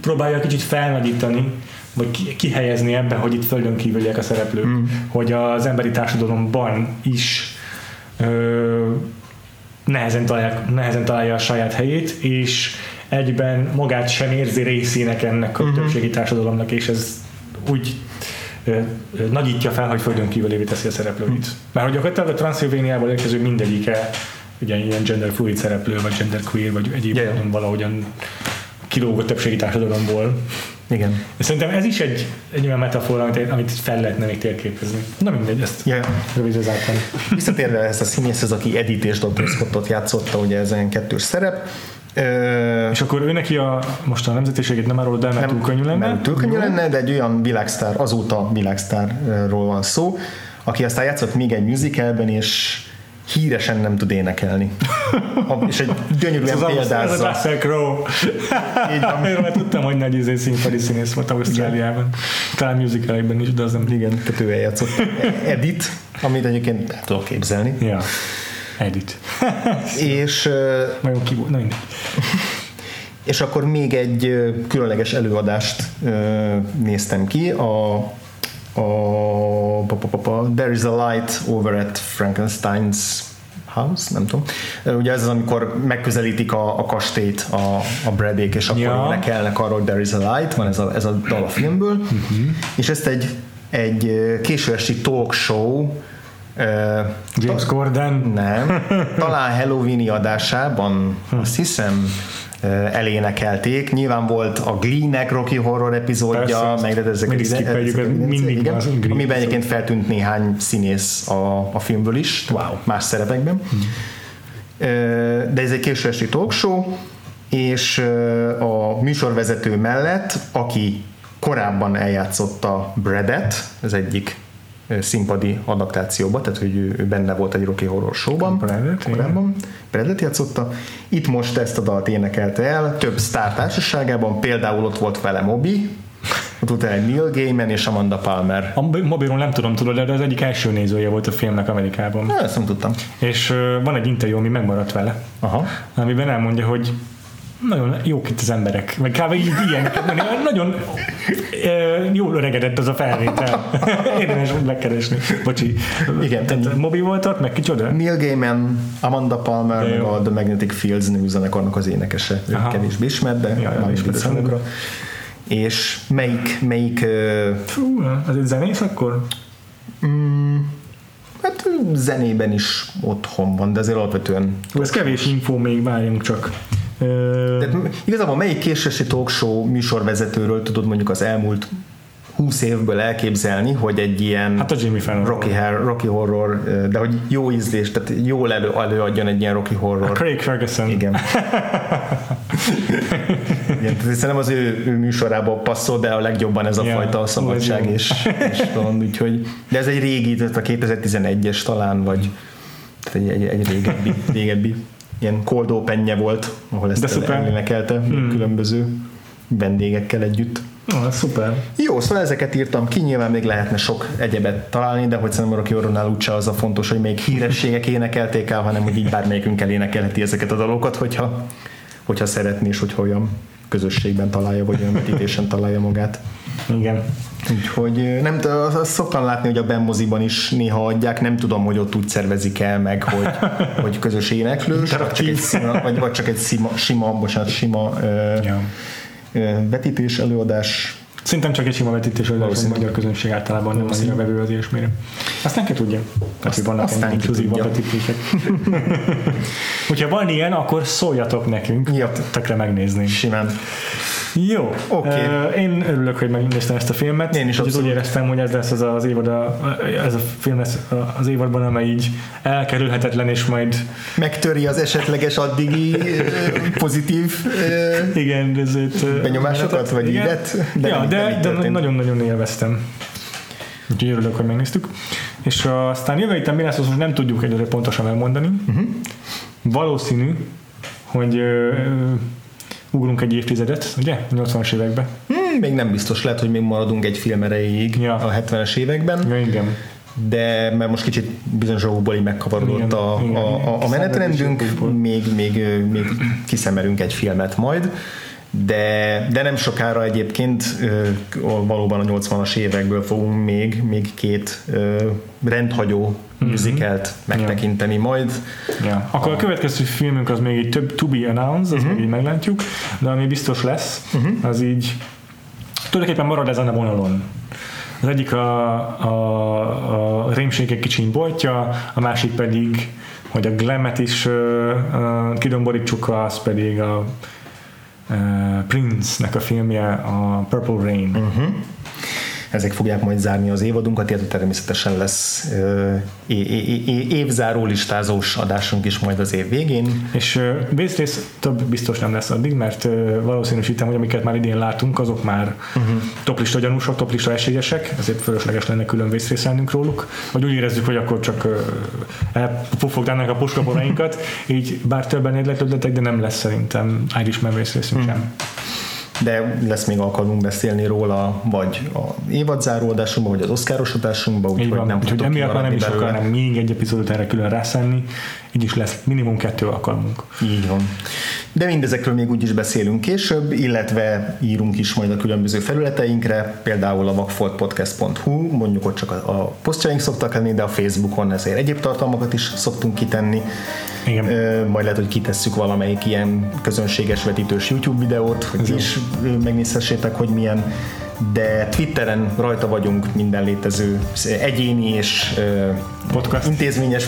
próbálja kicsit felnagyítani, vagy kihelyezni ebben, hogy itt földön kívüliek a szereplők, hogy az emberi társadalomban is nehezen találja a saját helyét, és egyben magát sem érzi részének ennek a többségi társadalomnak, és ez úgy nagyítja fel, hogy földön kívülévé teszi a szereplőit. Mert hogy gyakorlatilag a Transzilvéniából érkező mindegyike ugye ilyen genderfluid szereplő, vagy genderqueer, vagy egyéb valahogyan kilóg a többségi társadalomból. Igen. Szerintem ez is egy olyan metafora, amit fel lehetne még térképezni. Na mindegy, ezt rövizsgáltam. Visszatérve ezt a színészhez, aki Edith és Dr. Scottot játszotta, ugye ez olyan kettős szerep. És akkor ő neki most a nemzetiségét nem árulod el, mert túl könnyű lenne. Mert túl könnyű lenne, de egy olyan világsztár, azóta világsztárról van szó, aki aztán játszott még egy musicalben, és híresen nem tud énekelni. És egy gyönyörűen példázza. Ez a Russell Crowe. Én már tudtam, hogy nagy színpadi színész volt Ausztráliában. Talán musicalekben is, de az nem. Igen, tehát ő eljátszott. Edith, amit egyébként nem tudok képzelni. Ja. Edit. És nagyon kívül, na mindegy. És akkor még egy különleges előadást néztem ki, a There is a Light Over at Frankenstein's House, nem tudom. Ugye ez az, amikor megközelítik a kastélyt a Bradék, és akkor énekelnek arról, hogy There is a Light, van ez a dal a filmből, és ezt egy késő esti talk show James Corden? Nem. Talán Halloweeni adásában azt hiszem elénekelték. Nyilván volt a Glee-nek Rocky Horror epizódja, meg ezek mindig az Glee. Amiben egyébként feltűnt néhány színész a filmből is, más szerepekben. De ez egy késő esti talk show, és a műsorvezető mellett, aki korábban eljátszotta Bradet, az egyik színpadi adaptációba, tehát hogy ő benne volt egy Rocky Horror Showban, korábban Bradet játszotta. Itt most ezt a dalt énekelte el több sztár társaságában, például ott volt vele Moby, ott volt egy Neil Gaiman és Amanda Palmer. A Mobyról nem tudod, de az egyik első nézője volt a filmnek Amerikában. Ezt nem tudtam. És van egy interjú, ami megmaradt vele, amiben elmondja, hogy nagyon jók itt az emberek, meg kb. Így ilyeneket mondani, nagyon jól öregedett az a felvétel. Érdemes megkeresni. Bocsi. Igen, tehát Moby volt ott, meg kicsoda? Neil Gaiman, Amanda Palmer, meg a The Magnetic Fields nevű zenekarnak az énekese. Ők kevésbé ismert, de már ismert számukra. És melyik... Fú, az egy zenész akkor? Hát zenében is otthon van, de azért alapvetően... Ez kevés infó, még várjunk csak. De igazából melyik késősi talk show műsorvezetőről tudod mondjuk az elmúlt 20 évből elképzelni, hogy egy ilyen Rocky Horror, de hogy jó ízlés, tehát jól előadjon egy ilyen Rocky Horror. A Craig Ferguson. Igen. Igen, tehát szerintem az ő műsorába passzol be a legjobban ez a fajta szabadság és talán, úgyhogy, de ez egy régi, tehát a 2011-es talán, vagy egy régebbi ilyen cold openje volt, ahol ezt elénekelte különböző vendégekkel együtt. Szuper. Jó, szóval ezeket írtam ki, nyilván még lehetne sok egyebet találni, de hogy szerintem Rocky Horrornál úgyse az a fontos, hogy még hírességek énekelték el, hanem hogy így bármelyikünk elénekelheti ezeket a dalokat, hogyha szeretné, és hogyha olyan közösségben találja, vagy olyan vetítésen találja magát. Igen. Úgyhogy nem, azt szoktam látni, hogy a benmoziban is néha adják, nem tudom, hogy ott úgy szervezik el meg, hogy közös éneklős, vagy csak egy sima vetítés előadás. Szerintem csak egy sima vetítés előadás, a magyar közönség általában nem annyira vevő az ilyesmire. Azt neki tudja. Azt neki tudja. Hogyha van ilyen, akkor szóljatok nekünk. Tökre megnézni. Simán. Jó, én örülök, hogy megnéztem ezt a filmet. Én is úgy éreztem, hogy ez lesz az évad, ez a film lesz az évadban, amely így elkerülhetetlen, és majd megtöri az esetleges addigi pozitív benyomásokat, vagy ívet. De nagyon-nagyon élveztem. Úgyhogy örülök, hogy megnéztük. És aztán jövő héten mi lesz, most nem tudjuk egyre pontosan elmondani. Valószínű, hogy ugrunk egy évtizedet, ugye? 80-as években. Még nem biztos, lehet, hogy még maradunk egy film erejéig a 70-es években. Ja, igen. De mert most kicsit bizonyos okból így megkavarodott a menetrendünk, még kiszemerünk egy filmet majd, de nem sokára egyébként valóban a 80-as évekből fogunk még két rendhagyó musicalt megtekinteni majd. Yeah. Akkor a következő filmünk az még így több to be announced, az még így meglátjuk, de ami biztos lesz, az így tulajdonképpen marad ezen a vonalon. Az egyik a rémségek kicsiny boltja, a másik pedig, hogy a glamet is kidomborítsuk, az pedig a Prince-nek a filmje, a Purple Rain. Ezek fogják majd zárni az évadunkat, illetve természetesen lesz évzáró listázós adásunk is majd az év végén. És vészrész több biztos nem lesz addig, mert valószínűsítem, hogy amiket már idén látunk, azok már toplista gyanúsok, toplista esélyesek, ezért fölösleges lenne külön vészrészelnünk róluk, vagy úgy érezzük, hogy akkor csak elpufogdálnak a puskaborainkat, így bár többen érdeklődletek, de nem lesz szerintem Irishman vészrészünk sem. De lesz még alkalmunk beszélni róla, vagy a évadzáró adásunkban, vagy az oszkáros adásunkban, úgyhogy nem tudok kimaradni belőle. Nem még egy epizódot erre külön rászállni, így is lesz minimum 2 alkalmunk. Így van. De mindezekről még úgyis beszélünk később, illetve írunk is majd a különböző felületeinkre, például a vakfoltpodcast.hu, mondjuk ott csak a posztjaink szoktak lenni, de a Facebookon ezért egyéb tartalmakat is szoktunk kitenni. Igen. Majd lehet, hogy kitesszük valamelyik ilyen közönséges vetítős YouTube videót, hogy is megnézhessétek, hogy milyen, de Twitteren rajta vagyunk minden létező egyéni és podcast. intézményes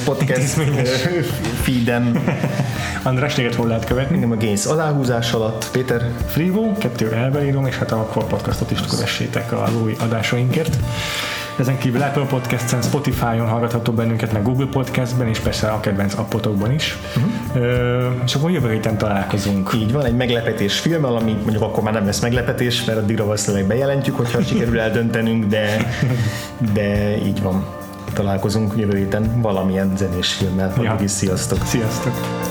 feeden. András, téged hol lehet követni? Nem, a Gains aláhúzás alatt. Péter? Frivo, 2 elbeírom, és hát akkor podcastot is kövessétek a új adásainkért. Ezen kívül Apple Podcast-en, Spotify-on hallgatható bennünket, meg Google Podcast-ben, és persze a kedvenc appotokban is. És akkor jövő héten találkozunk. Így van, egy meglepetés filmmel, ami mondjuk akkor már nem lesz meglepetés, mert addigra valószínűleg bejelentjük, hogyha sikerül eldöntenünk, de így van. Találkozunk jövő héten valamilyen zenés filmmel. Addig is sziasztok! Sziasztok!